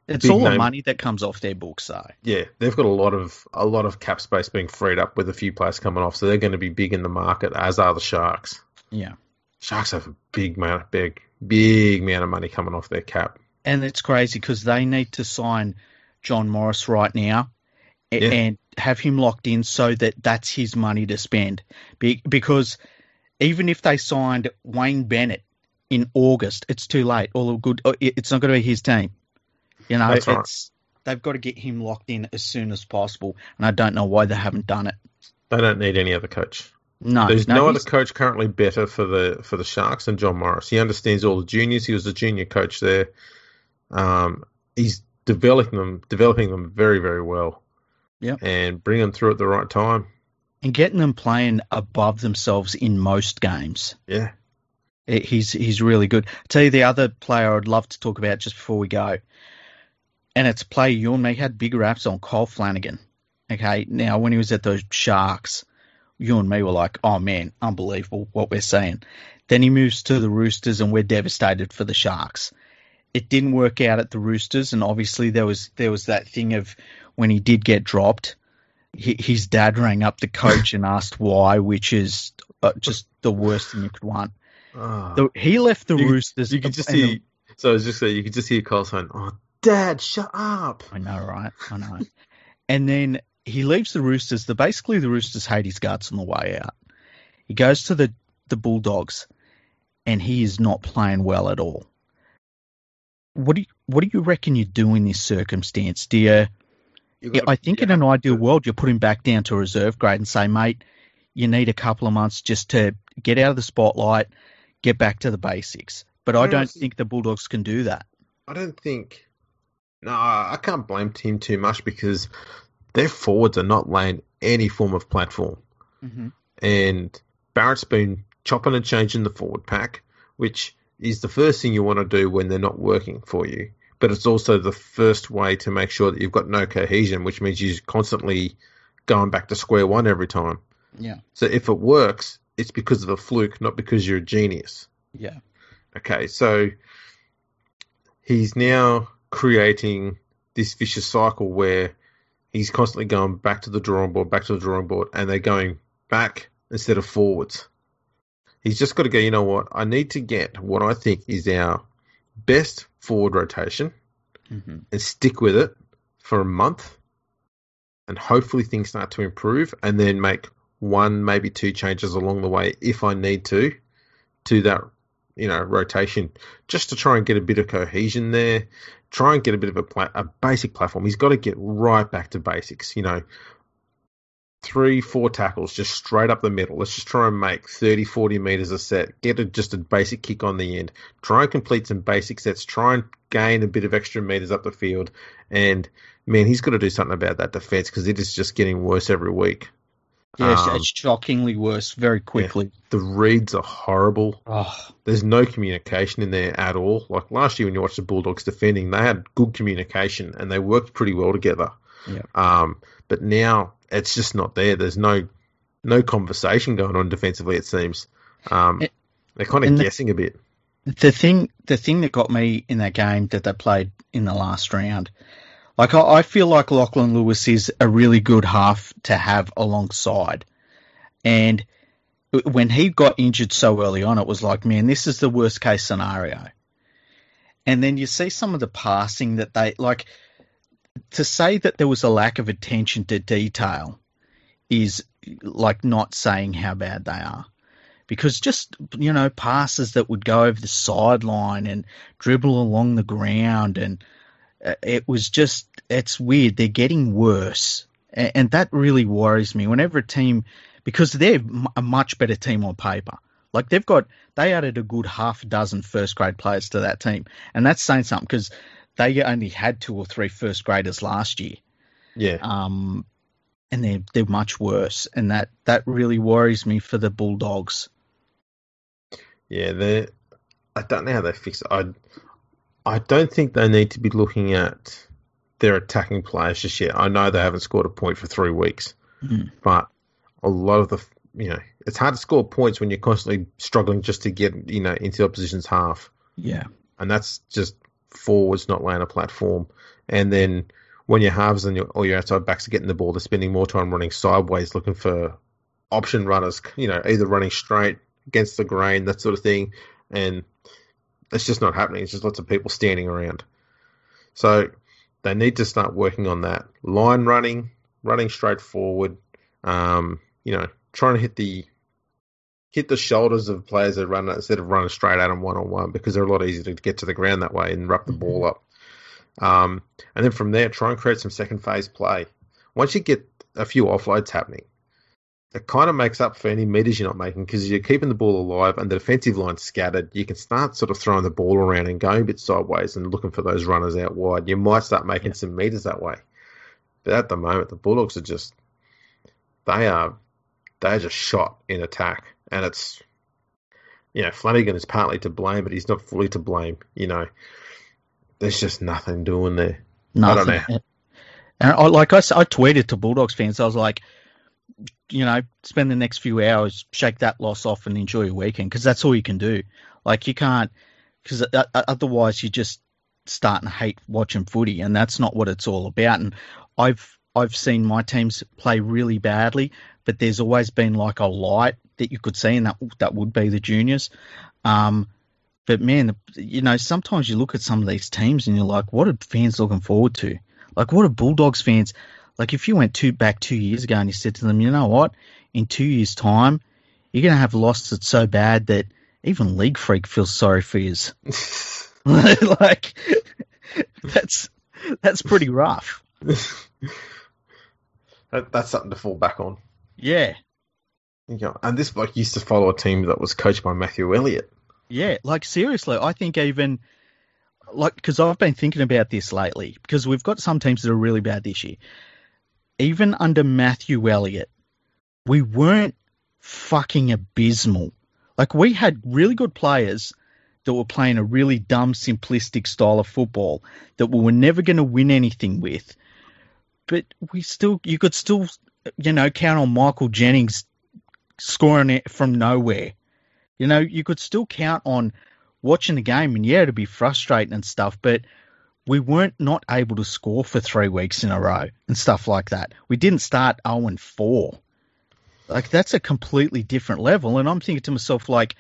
It's all the money that comes off their books, though. Yeah, they've got a lot of cap space being freed up with a few players coming off, so they're going to be big in the market, as are the Sharks. Yeah. Sharks have a big amount of money coming off their cap. And it's crazy because they need to sign John Morris right now and have him locked in so that that's his money to spend. Because even if they signed Wayne Bennett in August, it's too late. It's not going to be his team. You know, they've got to get him locked in as soon as possible, and I don't know why they haven't done it. They don't need any other coach. No, there's no other coach currently better for the Sharks than John Morris. He understands all the juniors. He was the junior coach there. He's developing them very, very well. Yeah, and bringing them through at the right time, and getting them playing above themselves in most games. Yeah, he's really good. I'll tell you the other player I'd love to talk about just before we go. And it's play you and me had big raps on Kyle Flanagan. Okay, now when he was at the Sharks, you and me were like, oh man, unbelievable what we're seeing. Then he moves to the Roosters and we're devastated for the Sharks. It didn't work out at the Roosters, and obviously there was that thing of when he did get dropped, his dad rang up the coach and asked why, which is just the worst thing you could want. He left the Roosters. You could just hear Kyle saying, oh, Dad, shut up. I know, right? I know. And then he leaves the Roosters. Basically, the Roosters hate his guts on the way out. He goes to the Bulldogs, and he is not playing well at all. What do you reckon you do in this circumstance? In an ideal world, you put him back down to reserve grade and say, mate, you need a couple of months just to get out of the spotlight, get back to the basics. But I don't think the Bulldogs can do that. No, I can't blame Tim too much because their forwards are not laying any form of platform. Mm-hmm. And Barrett's been chopping and changing the forward pack, which is the first thing you want to do when they're not working for you. But it's also the first way to make sure that you've got no cohesion, which means you're constantly going back to square one every time. Yeah. So if it works, it's because of a fluke, not because you're a genius. Yeah. Okay, so he's now creating this vicious cycle where he's constantly going back to the drawing board, and they're going back instead of forwards. He's just got to go, you know what, I need to get what I think is our best forward rotation and stick with it for a month, and hopefully things start to improve, and then make one, maybe two changes along the way if I need to that rotation, just to try and get a bit of cohesion there, try and get a bit of a basic platform. He's got to get right back to basics, 3-4 tackles just straight up the middle. Let's just try and make 30-40 metres a set, get just a basic kick on the end, try and complete some basic sets, try and gain a bit of extra metres up the field. And, man, he's got to do something about that defence because it is just getting worse every week. Yes, it's shockingly worse very quickly. Yeah, the reads are horrible. Oh. There's no communication in there at all. Like last year when you watched the Bulldogs defending, they had good communication and they worked pretty well together. Yeah. But now it's just not there. There's no conversation going on defensively, it seems. They're kind of guessing a bit. The thing that got me in that game that they played in the last round, like I feel like Lachlan Lewis is a really good half to have alongside. And when he got injured so early on, it was like, man, this is the worst case scenario. And then you see some of the passing that they like. To say that there was a lack of attention to detail is like not saying how bad they are. Because just, passes that would go over the sideline and dribble along the ground and it's weird. They're getting worse. And that really worries me whenever a team, because they're a much better team on paper. Like they added a good half a dozen first grade players to that team. And that's saying something because they only had 2 or 3 first graders last year. Yeah. and they're much worse, and that really worries me for the Bulldogs. Yeah, I don't know how they fix it. I don't think they need to be looking at their attacking players just yet. I know they haven't scored a point for 3 weeks, but a lot of the, it's hard to score points when you're constantly struggling just to get, into the opposition's half. Yeah. And that's just forwards not laying a platform. And then when your halves and all your outside backs are getting the ball, they're spending more time running sideways, looking for option runners, either running straight against the grain, that sort of thing. And it's just not happening. It's just lots of people standing around. So they need to start working on that. Line running straight forward, trying to hit the shoulders of players that run instead of running straight at them one-on-one, because they're a lot easier to get to the ground that way and wrap the ball up. And then from there, try and create some second phase play. Once you get a few offloads happening, it kind of makes up for any meters you're not making, because you're keeping the ball alive and the defensive line's scattered. You can start sort of throwing the ball around and going a bit sideways and looking for those runners out wide. You might start making some meters that way. But at the moment, the Bulldogs are just... They're just shot in attack. And it's... Flanagan is partly to blame, but he's not fully to blame. There's just nothing doing there. Nothing. I don't know. And I tweeted to Bulldogs fans. I was like... spend the next few hours, shake that loss off and enjoy your weekend, because that's all you can do. You can't, because otherwise you just start and hate watching footy, and that's not what it's all about. And I've seen my teams play really badly, but there's always been a light that you could see, and that would be the juniors. But man, sometimes you look at some of these teams and you're like, what are fans looking forward to? What are Bulldogs fans... if you went back 2 years ago and you said to them, you know what, in 2 years' time, you're going to have lost it so bad that even League Freak feels sorry for you. That's pretty rough. That's something to fall back on. Yeah. And this bloke used to follow a team that was coached by Matthew Elliott. Yeah, seriously, I think even... because I've been thinking about this lately, because we've got some teams that are really bad this year. Even under Matthew Elliott, we weren't fucking abysmal. We had really good players that were playing a really dumb, simplistic style of football that we were never going to win anything with. But you could still, count on Michael Jennings scoring it from nowhere. You could still count on watching the game, and it'd be frustrating and stuff, but we weren't not able to score for 3 weeks in a row and stuff like that. We didn't start 0-4. That's a completely different level. And I'm thinking to myself, the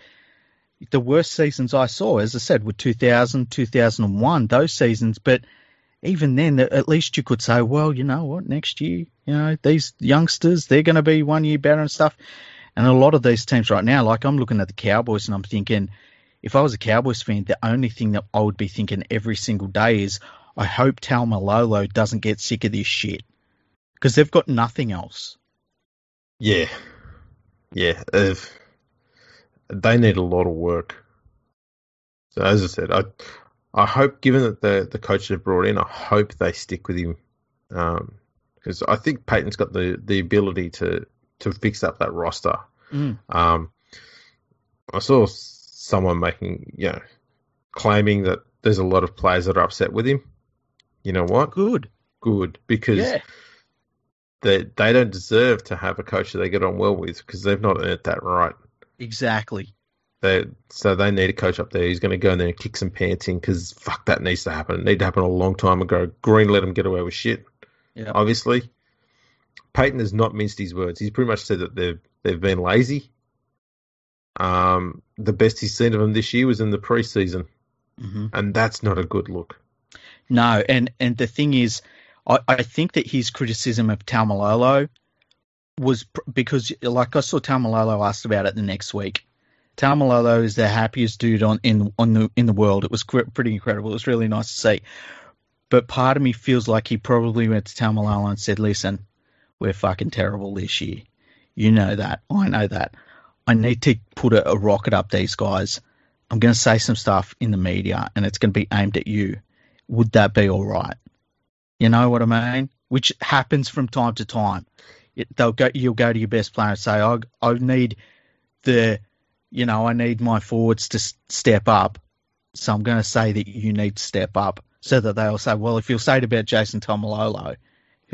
worst seasons I saw, as I said, were 2000, 2001, those seasons. But even then, at least you could say, well, you know what, next year, these youngsters, they're going to be 1 year better and stuff. And a lot of these teams right now, I'm looking at the Cowboys and I'm thinking, if I was a Cowboys fan, the only thing that I would be thinking every single day is, I hope Taumalolo doesn't get sick of this shit, because they've got nothing else. Yeah. Yeah. They need a lot of work. So as I said, I hope, given that the coach they've brought in, I hope they stick with him, because I think Payton's got the ability to fix up that roster. I saw someone making, claiming that there's a lot of players that are upset with him. You know what? Good, because they don't deserve to have a coach that they get on well with, because they've not earned that right. Exactly. So they need a coach up there who's going to go in there and kick some pants in, because fuck, that needs to happen. It needed to happen a long time ago. Green let him get away with shit. Yep. Obviously, Payten has not minced his words. He's pretty much said that they've been lazy. The best he's seen of him this year was in the preseason, and that's not a good look. No, and the thing is, I think that his criticism of Taumalolo was because, I saw Taumalolo asked about it the next week. Taumalolo is the happiest dude in the world. It was pretty incredible. It was really nice to see. But part of me feels like he probably went to Taumalolo and said, "Listen, we're fucking terrible this year. You know that. I know that. I need to put a rocket up these guys. I'm going to say some stuff in the media and it's going to be aimed at you. Would that be all right?" You know what I mean? Which happens from time to time. you'll go to your best player and say, I need I need my forwards to step up. So I'm going to say that you need to step up, so that they'll say, well, if you'll say it about Jason Taumalolo,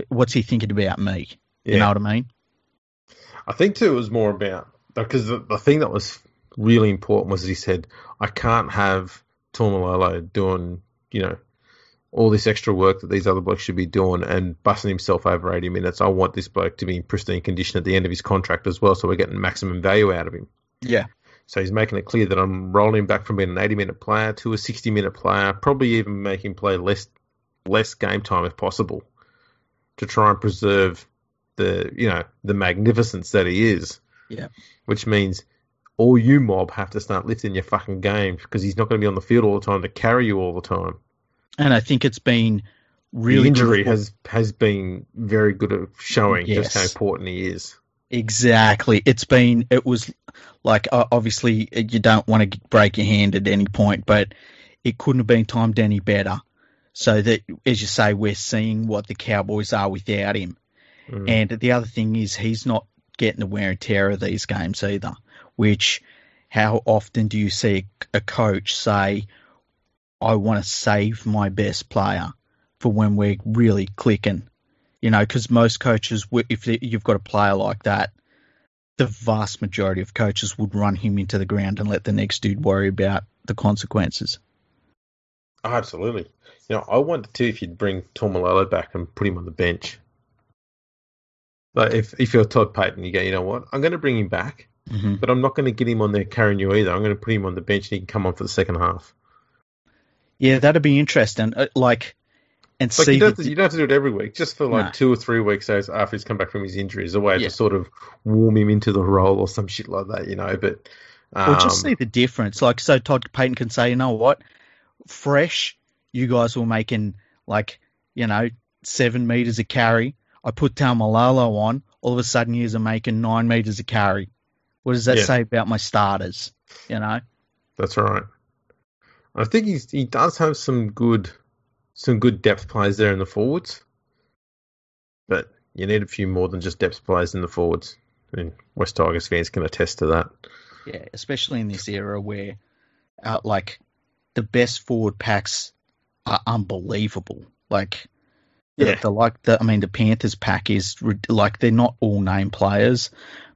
what's he thinking about me? Yeah. You know what I mean? I think too, it was more about, because the thing that was really important was he said, I can't have Taumalolo doing, all this extra work that these other blokes should be doing and busting himself over 80 minutes. I want this bloke to be in pristine condition at the end of his contract as well, so we're getting maximum value out of him. Yeah. So he's making it clear that I'm rolling him back from being an 80-minute player to a 60-minute player, probably even make him play less game time if possible, to try and preserve the magnificence that he is. Yeah. Which means all you mob have to start lifting your fucking game, because he's not going to be on the field all the time to carry you all the time. And I think it's been really... The injury has been very good at showing just how important he is. Exactly. It was like, obviously you don't want to break your hand at any point, but it couldn't have been timed any better. So that, as you say, we're seeing what the Cowboys are without him. Mm. And the other thing is he's not getting the wear and tear of these games either, which how often do you see a coach say, I want to save my best player for when we're really clicking? Because most coaches, if you've got a player like that, the vast majority of coaches would run him into the ground and let the next dude worry about the consequences. Oh, absolutely. I wonder too if you'd bring Taumalolo back and put him on the bench. Like if you're Todd Payten, you go, you know what, I'm going to bring him back, mm-hmm. but I'm not going to get him on there carrying you either. I'm going to put him on the bench and he can come on for the second half. Yeah, that'd be interesting. You don't have to do it every week. Just for 2 or 3 weeks after he's come back from his injury as a way to sort of warm him into the role or some shit like that, But we'll just see the difference. So Todd Payten can say, you know what, fresh, you guys were making 7 meters a carry. I put Taumalolo on. All of a sudden, he's making 9 meters a carry. What does that say about my starters? That's right. I think he does have some good depth players there in the forwards, but you need a few more than just depth players in the forwards. I mean, West Tigers fans can attest to that. Yeah, especially in this era where, the best forward packs are unbelievable. The Panthers pack is they're not all name players,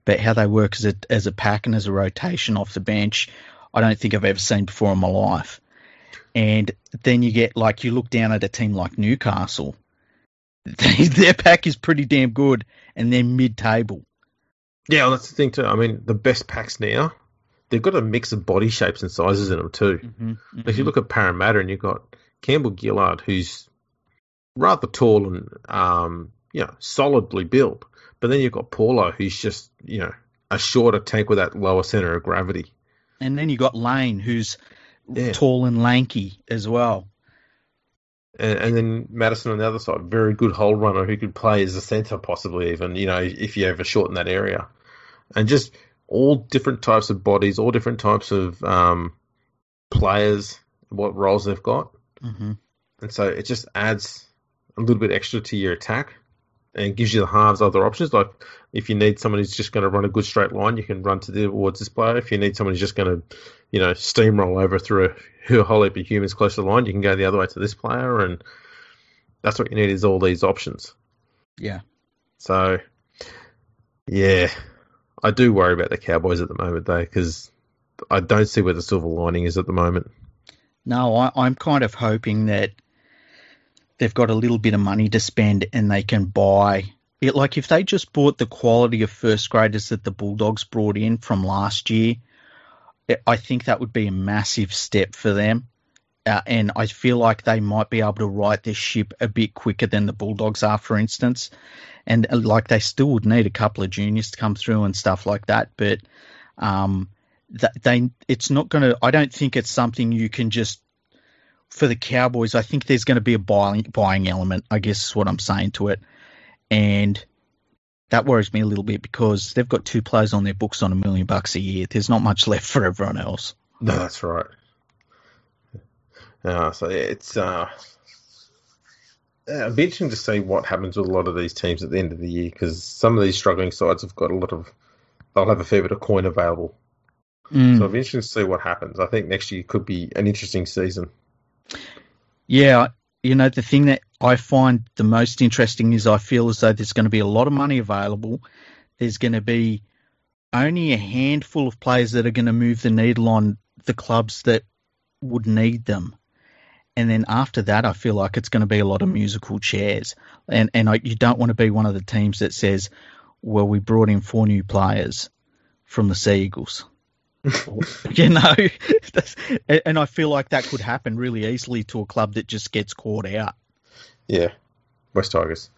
but how they work as a pack and as a rotation off the bench, I don't think I've ever seen before in my life. And then you get, you look down at a team like Newcastle. Their pack is pretty damn good, and they're mid-table. Yeah, well, that's the thing, too. I mean, the best packs now, they've got a mix of body shapes and sizes in them, too. Mm-hmm, mm-hmm. If you look at Parramatta, and you've got Campbell Gillard, who's rather tall and, solidly built. But then you've got Paulo, who's just, a shorter tank with that lower centre of gravity. And then you got Lane, who's... Yeah. Tall and lanky as well. And then Madison on the other side, very good hole runner who could play as a centre possibly even, if you ever shorten that area. And just all different types of bodies, all different types of players, what roles they've got. Mm-hmm. And so it just adds a little bit extra to your attack and gives you the halves other options. Like if you need someone who's just going to run a good straight line, you can run towards this player. If you need someone who's just going to, steamroll over through a whole heap of humans close to the line, you can go the other way to this player, and that's what you need is all these options. Yeah. So, yeah, I do worry about the Cowboys at the moment, though, because I don't see where the silver lining is at the moment. No, I'm kind of hoping that they've got a little bit of money to spend and they can buy it. Like if they just bought the quality of first graders that the Bulldogs brought in from last year, I think that would be a massive step for them. And I feel like they might be able to right this ship a bit quicker than the Bulldogs are, for instance. And they still would need a couple of juniors to come through and stuff like that. But I don't think it's something you can just, for the Cowboys, I think there's going to be a buying element, I guess is what I'm saying to it. And that worries me a little bit because they've got two players on their books on $1 million a year. There's not much left for everyone else. No, that's right. So it's it'll be interesting to see what happens with a lot of these teams at the end of the year, because some of these struggling sides have got a lot of, they'll have a fair bit of coin available. So it'll be interesting to see what happens. I think next year could be an interesting season. Yeah, you know, the thing that I find the most interesting is I feel as though there's going to be a lot of money available. There's going to be only a handful of players that are going to move the needle on the clubs that would need them. And then after that, I feel like it's going to be a lot of musical chairs. And you don't want to be one of the teams that says, well, we brought in 4 new players from the Sea Eagles. You know, and I feel like that could happen really easily to a club that just gets caught out. Yeah, West Tigers.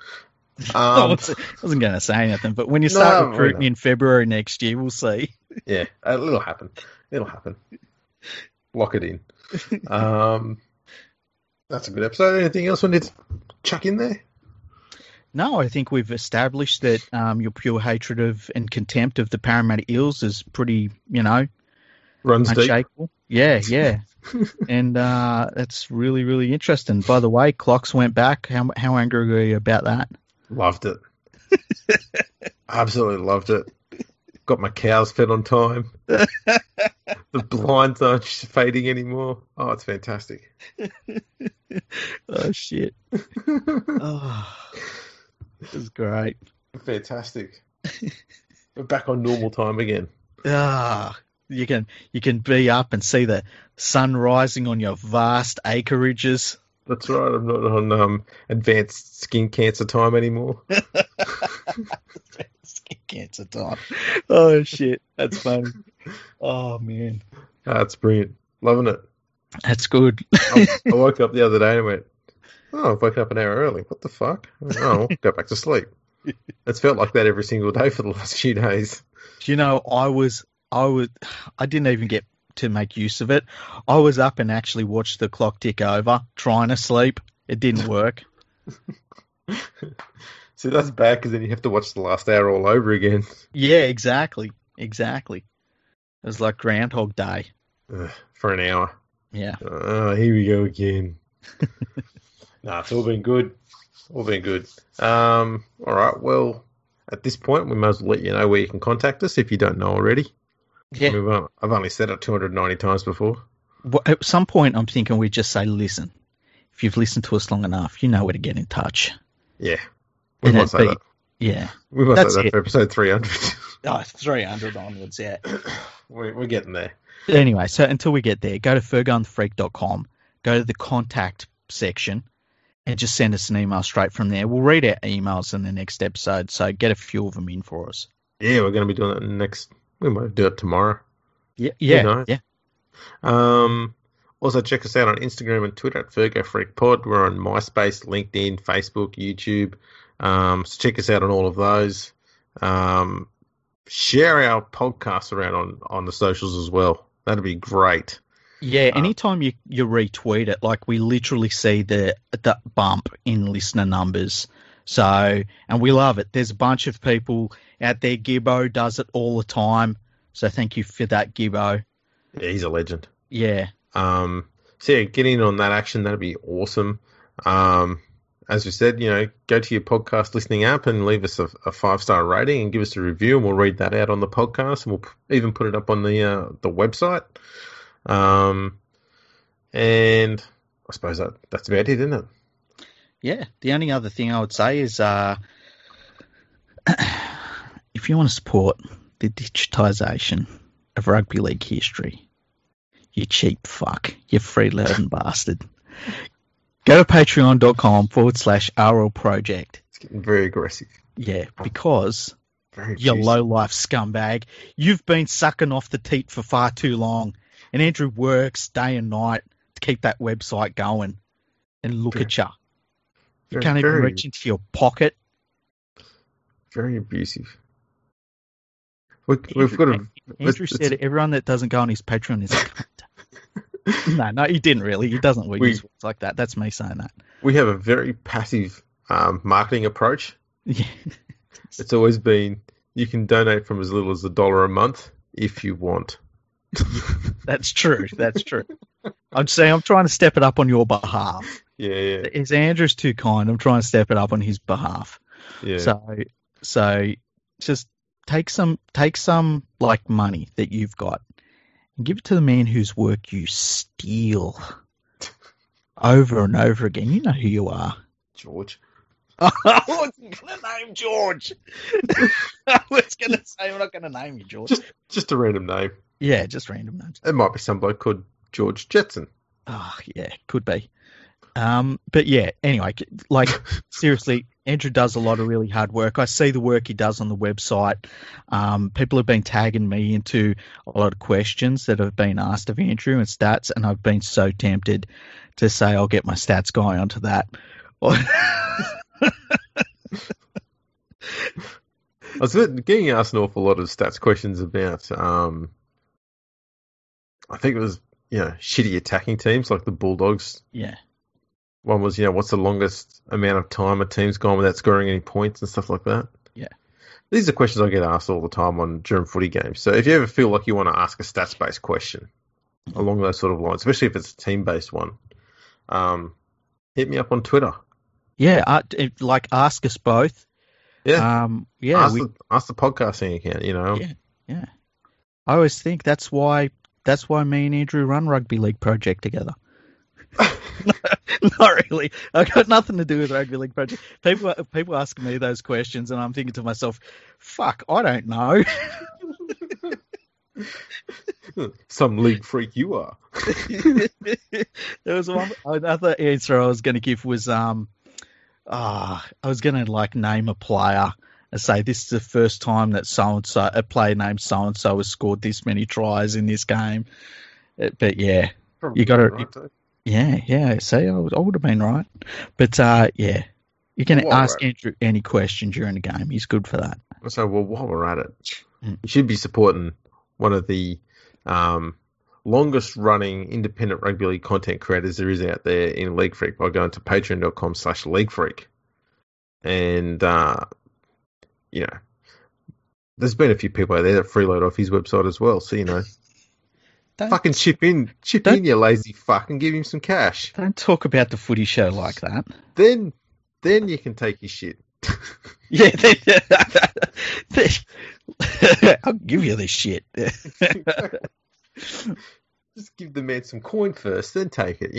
I wasn't going to say anything, but when you start recruiting in February next year, we'll see. Yeah, it'll happen. It'll happen. Lock it in. That's a good episode. Anything else we need to chuck in there? No, I think we've established that your pure hatred of and contempt of the Parramatta Eels is pretty, you know, runs unshakable. Deep. Yeah. And that's really, really interesting. By the way, clocks went back. How angry were you about that? Loved it. Absolutely loved it. Got my cows fed on time. The blinds aren't fading anymore. Oh, it's fantastic. Oh, shit. Oh. It was great. Fantastic. We're back on normal time again. Ah, you can be up and see the sun rising on your vast acreages. That's right. I'm not on advanced skin cancer time anymore. Skin cancer time. Oh, shit. That's funny. Oh, man. That's brilliant. Loving it. That's good. I woke up the other day and went, oh, I woke up an hour early. What the fuck? Oh, go back to sleep. It's felt like that every single day for the last few days. You know, I didn't even get to make use of it. I was up and actually watched the clock tick over, trying to sleep. It didn't work. See, that's bad because then you have to watch the last hour all over again. Yeah, exactly. It was like Groundhog Day. For an hour. Yeah. Here we go again. It's all been good. All right, well, at this point, we might as well let you know where you can contact us if you don't know already. Yeah. I mean, I've only said it 290 times before. Well, at some point, I'm thinking we just say, listen, if you've listened to us long enough, you know where to get in touch. Yeah. We must say that. Yeah. We must say that for episode 300. 300 onwards, yeah. We're getting there. Anyway, so until we get there, go to fergoandthefreak.com, go to the contact section, and just send us an email straight from there. We'll read our emails in the next episode, so get a few of them in for us. Yeah, we're going to be doing that we might do it tomorrow. Yeah. Also, check us out on Instagram and Twitter at FergoFreakPod. We're on MySpace, LinkedIn, Facebook, YouTube. So check us out on all of those. Share our podcasts around on the socials as well. That'd be great. Yeah, anytime you retweet it, like we literally see the bump in listener numbers. So, and we love it. There's a bunch of people out there. Gibbo does it all the time. So thank you for that, Gibbo. Yeah, he's a legend. Yeah. So yeah, get in on that action. That'd be awesome. As we said, you know, go to your podcast listening app and leave us a 5-star rating and give us a review, and we'll read that out on the podcast, and we'll even put it up on the website. And I suppose that's about it, isn't it? Yeah. The only other thing I would say is, if you want to support the digitisation of rugby league history, you cheap fuck, you freeloading bastard, go to patreon.com/RLproject. It's getting very aggressive. Yeah, because you low-life scumbag, you've been sucking off the teat for far too long. And Andrew works day and night to keep that website going. And look at you. You can't even reach into your pocket. Very abusive. Andrew said everyone that doesn't go on his Patreon is a cunt. No, he didn't really. He doesn't use words like that. That's me saying that. We have a very passive marketing approach. Yeah. It's always been, you can donate from as little as $1 a month if you want. That's true. I'm trying to step it up on your behalf. Yeah. Is Andrew's too kind? I'm trying to step it up on his behalf. Yeah. So just take some like money that you've got and give it to the man whose work you steal over and over again. You know who you are. George. I wasn't going to name George. I was going to say, I'm not going to name you, George. Just a random name. Yeah, just random names. It might be some bloke called George Jetson. Oh, yeah, could be. But yeah, anyway, like seriously, Andrew does a lot of really hard work. I see the work he does on the website. People have been tagging me into a lot of questions that have been asked of Andrew and stats, and I've been so tempted to say I'll get my stats guy onto that. I was getting asked an awful lot of stats questions about, I think it was, shitty attacking teams like the Bulldogs. Yeah. One was, what's the longest amount of time a team's gone without scoring any points and stuff like that. Yeah. These are questions I get asked all the time during footy games. So if you ever feel like you want to ask a stats-based question along those sort of lines, especially if it's a team-based one, hit me up on Twitter. Yeah, ask us both. Yeah. Ask the podcasting account, Yeah, yeah. I always think that's why me and Andrew run Rugby League Project together. Not really. I've got nothing to do with Rugby League Project. People ask me those questions, and I'm thinking to myself, fuck, I don't know. Some league freak you are. There was another answer I was going to give was, I was going to name a player and say, this is the first time that so-and-so, a player named so-and-so has scored this many tries in this game. But yeah, probably you got to... Right, yeah. See, I would have been right. But you can ask Andrew any question during the game. He's good for that. So, while we're at it, you should be supporting one of the longest-running independent rugby league content creators there is out there in League Freak by going to patreon.com/League Freak. And, there's been a few people out there that freeload off his website as well. So, fucking chip in, you lazy fuck, and give him some cash. Don't talk about the footy show like that. Then you can take his shit. Yeah, I'll give you this shit. Just give the man some coin first, then take it.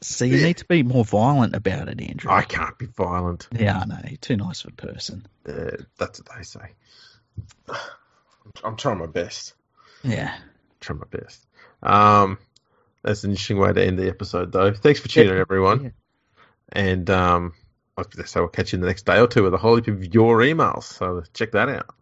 So you need to be more violent about it, Andrew. I can't be violent. Yeah, I know. You're too nice of a person. That's what they say. I'm trying my best. Yeah. Try my best. That's an interesting way to end the episode, though. Thanks for tuning in, everyone. Yeah. And like I say, we'll catch you in the next day or two with a whole heap of your emails. So check that out.